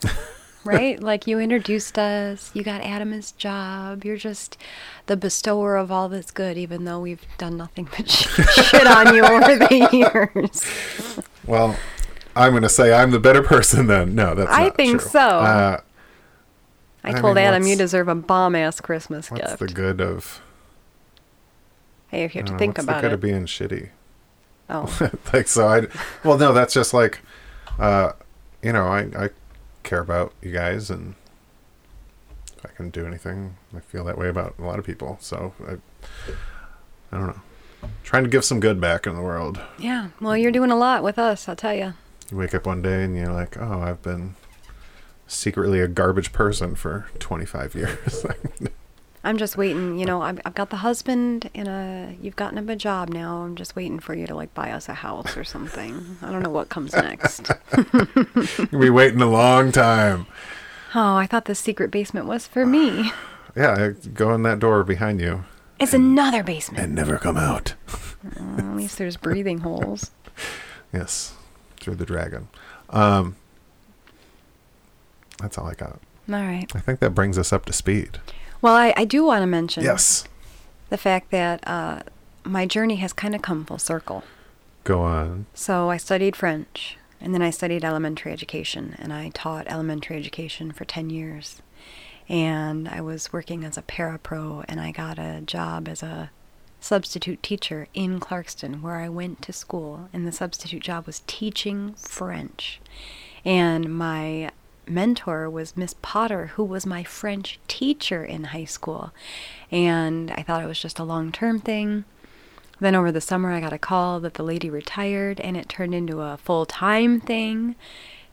right? Like you introduced us, you got Adam his job, you're just the bestower of all that's good, even though we've done nothing but shit on you over the years. Well, I'm going to say I'm the better person then. No, that's not true. I think so. I told Adam, you deserve a bomb-ass Christmas gift. What's the good of... Hey, if you have to think about it. What's the good of being shitty? Oh. Like, so well, no, that's just like, you know, I care about you guys, and if I can do anything, I feel that way about a lot of people. So I don't know. I'm trying to give some good back in the world. Yeah. Well, you're doing a lot with us, I'll tell you. You wake up one day and you're like, oh, I've been secretly a garbage person for 25 years. I'm just waiting, you know, I've got the husband you've gotten him a job now. I'm just waiting for you to like buy us a house or something. I don't know what comes next. You'll be waiting a long time. Oh, I thought this secret basement was for me. Yeah, go in that door behind you. It's another basement. And never come out. At least there's breathing holes. Yes, through the dragon. That's all I got. All right. I think that brings us up to speed. Well, I do want to mention the fact that my journey has kind of come full circle. Go on. So I studied French, and then I studied elementary education, and I taught elementary education for 10 years. And I was working as a parapro, and I got a job as a substitute teacher in Clarkston, where I went to school, and the substitute job was teaching French. And my mentor was Miss Potter, who was my French teacher in high school, and I thought it was just a long-term thing. Then over the summer I got a call that the lady retired, and it turned into a full-time thing.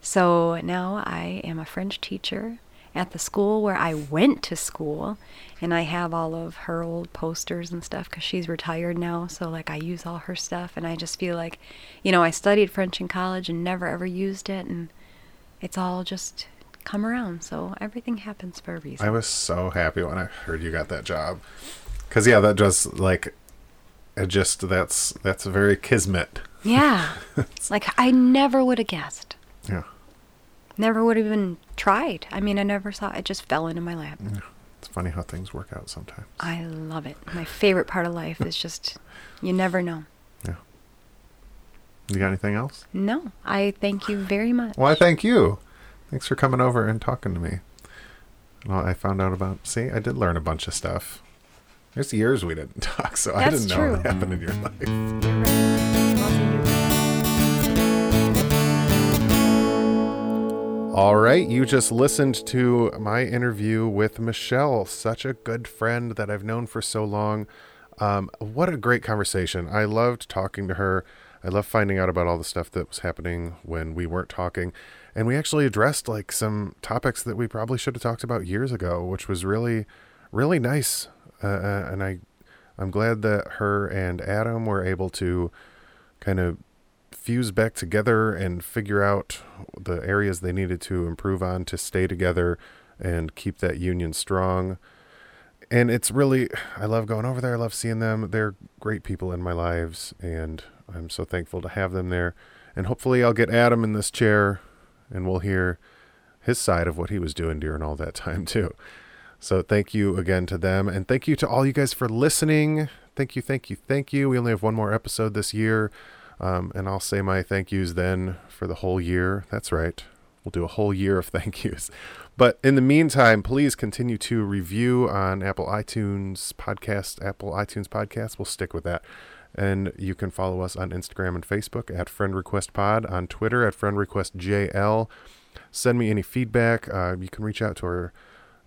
So now I am a French teacher at the school where I went to school, and I have all of her old posters and stuff because she's retired now, so like I use all her stuff, and I just feel like, you know, I studied French in college and never ever used it, and it's all just come around. So everything happens for a reason. I was so happy when I heard you got that job. Because, yeah, that just, like, it just, that's very kismet. Yeah. Like, I never would have guessed. Yeah. Never would have even tried. I mean, I never saw it. It just fell into my lap. Yeah. It's funny how things work out sometimes. I love it. My favorite part of life is just, you never know. You got anything else? No, I thank you very much. Well, I thank you. Thanks for coming over and talking to me. Well, I found out about... See, I did learn a bunch of stuff. There's years we didn't talk, so I didn't know what happened in your life. You're right. I'll see you. All right. right, you just listened to my interview with Michelle, such a good friend that I've known for so long. What a great conversation. I loved talking to her. I love finding out about all the stuff that was happening when we weren't talking. And we actually addressed like some topics that we probably should have talked about years ago, which was really, really nice. And I'm glad that her and Adam were able to kind of fuse back together and figure out the areas they needed to improve on to stay together and keep that union strong. And it's really, I love going over there. I love seeing them. They're great people in my lives, and I'm so thankful to have them there. And hopefully I'll get Adam in this chair and we'll hear his side of what he was doing during all that time too. So thank you again to them, and thank you to all you guys for listening. Thank you, thank you, thank you. We only have one more episode this year, and I'll say my thank yous then for the whole year. That's right. We'll do a whole year of thank yous. But in the meantime, please continue to review on Apple iTunes Podcast. We'll stick with that. And you can follow us on Instagram and Facebook at Friend Request Pod, on Twitter at Friend Request JL. Send me any feedback. You can reach out to our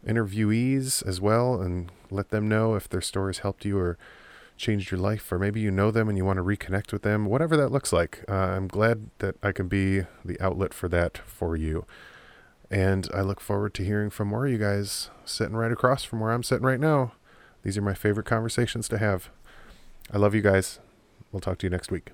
interviewees as well and let them know if their stories helped you or changed your life, or maybe you know them and you want to reconnect with them, whatever that looks like. I'm glad that I can be the outlet for that for you. And I look forward to hearing from more of you guys sitting right across from where I'm sitting right now. These are my favorite conversations to have. I love you guys. We'll talk to you next week.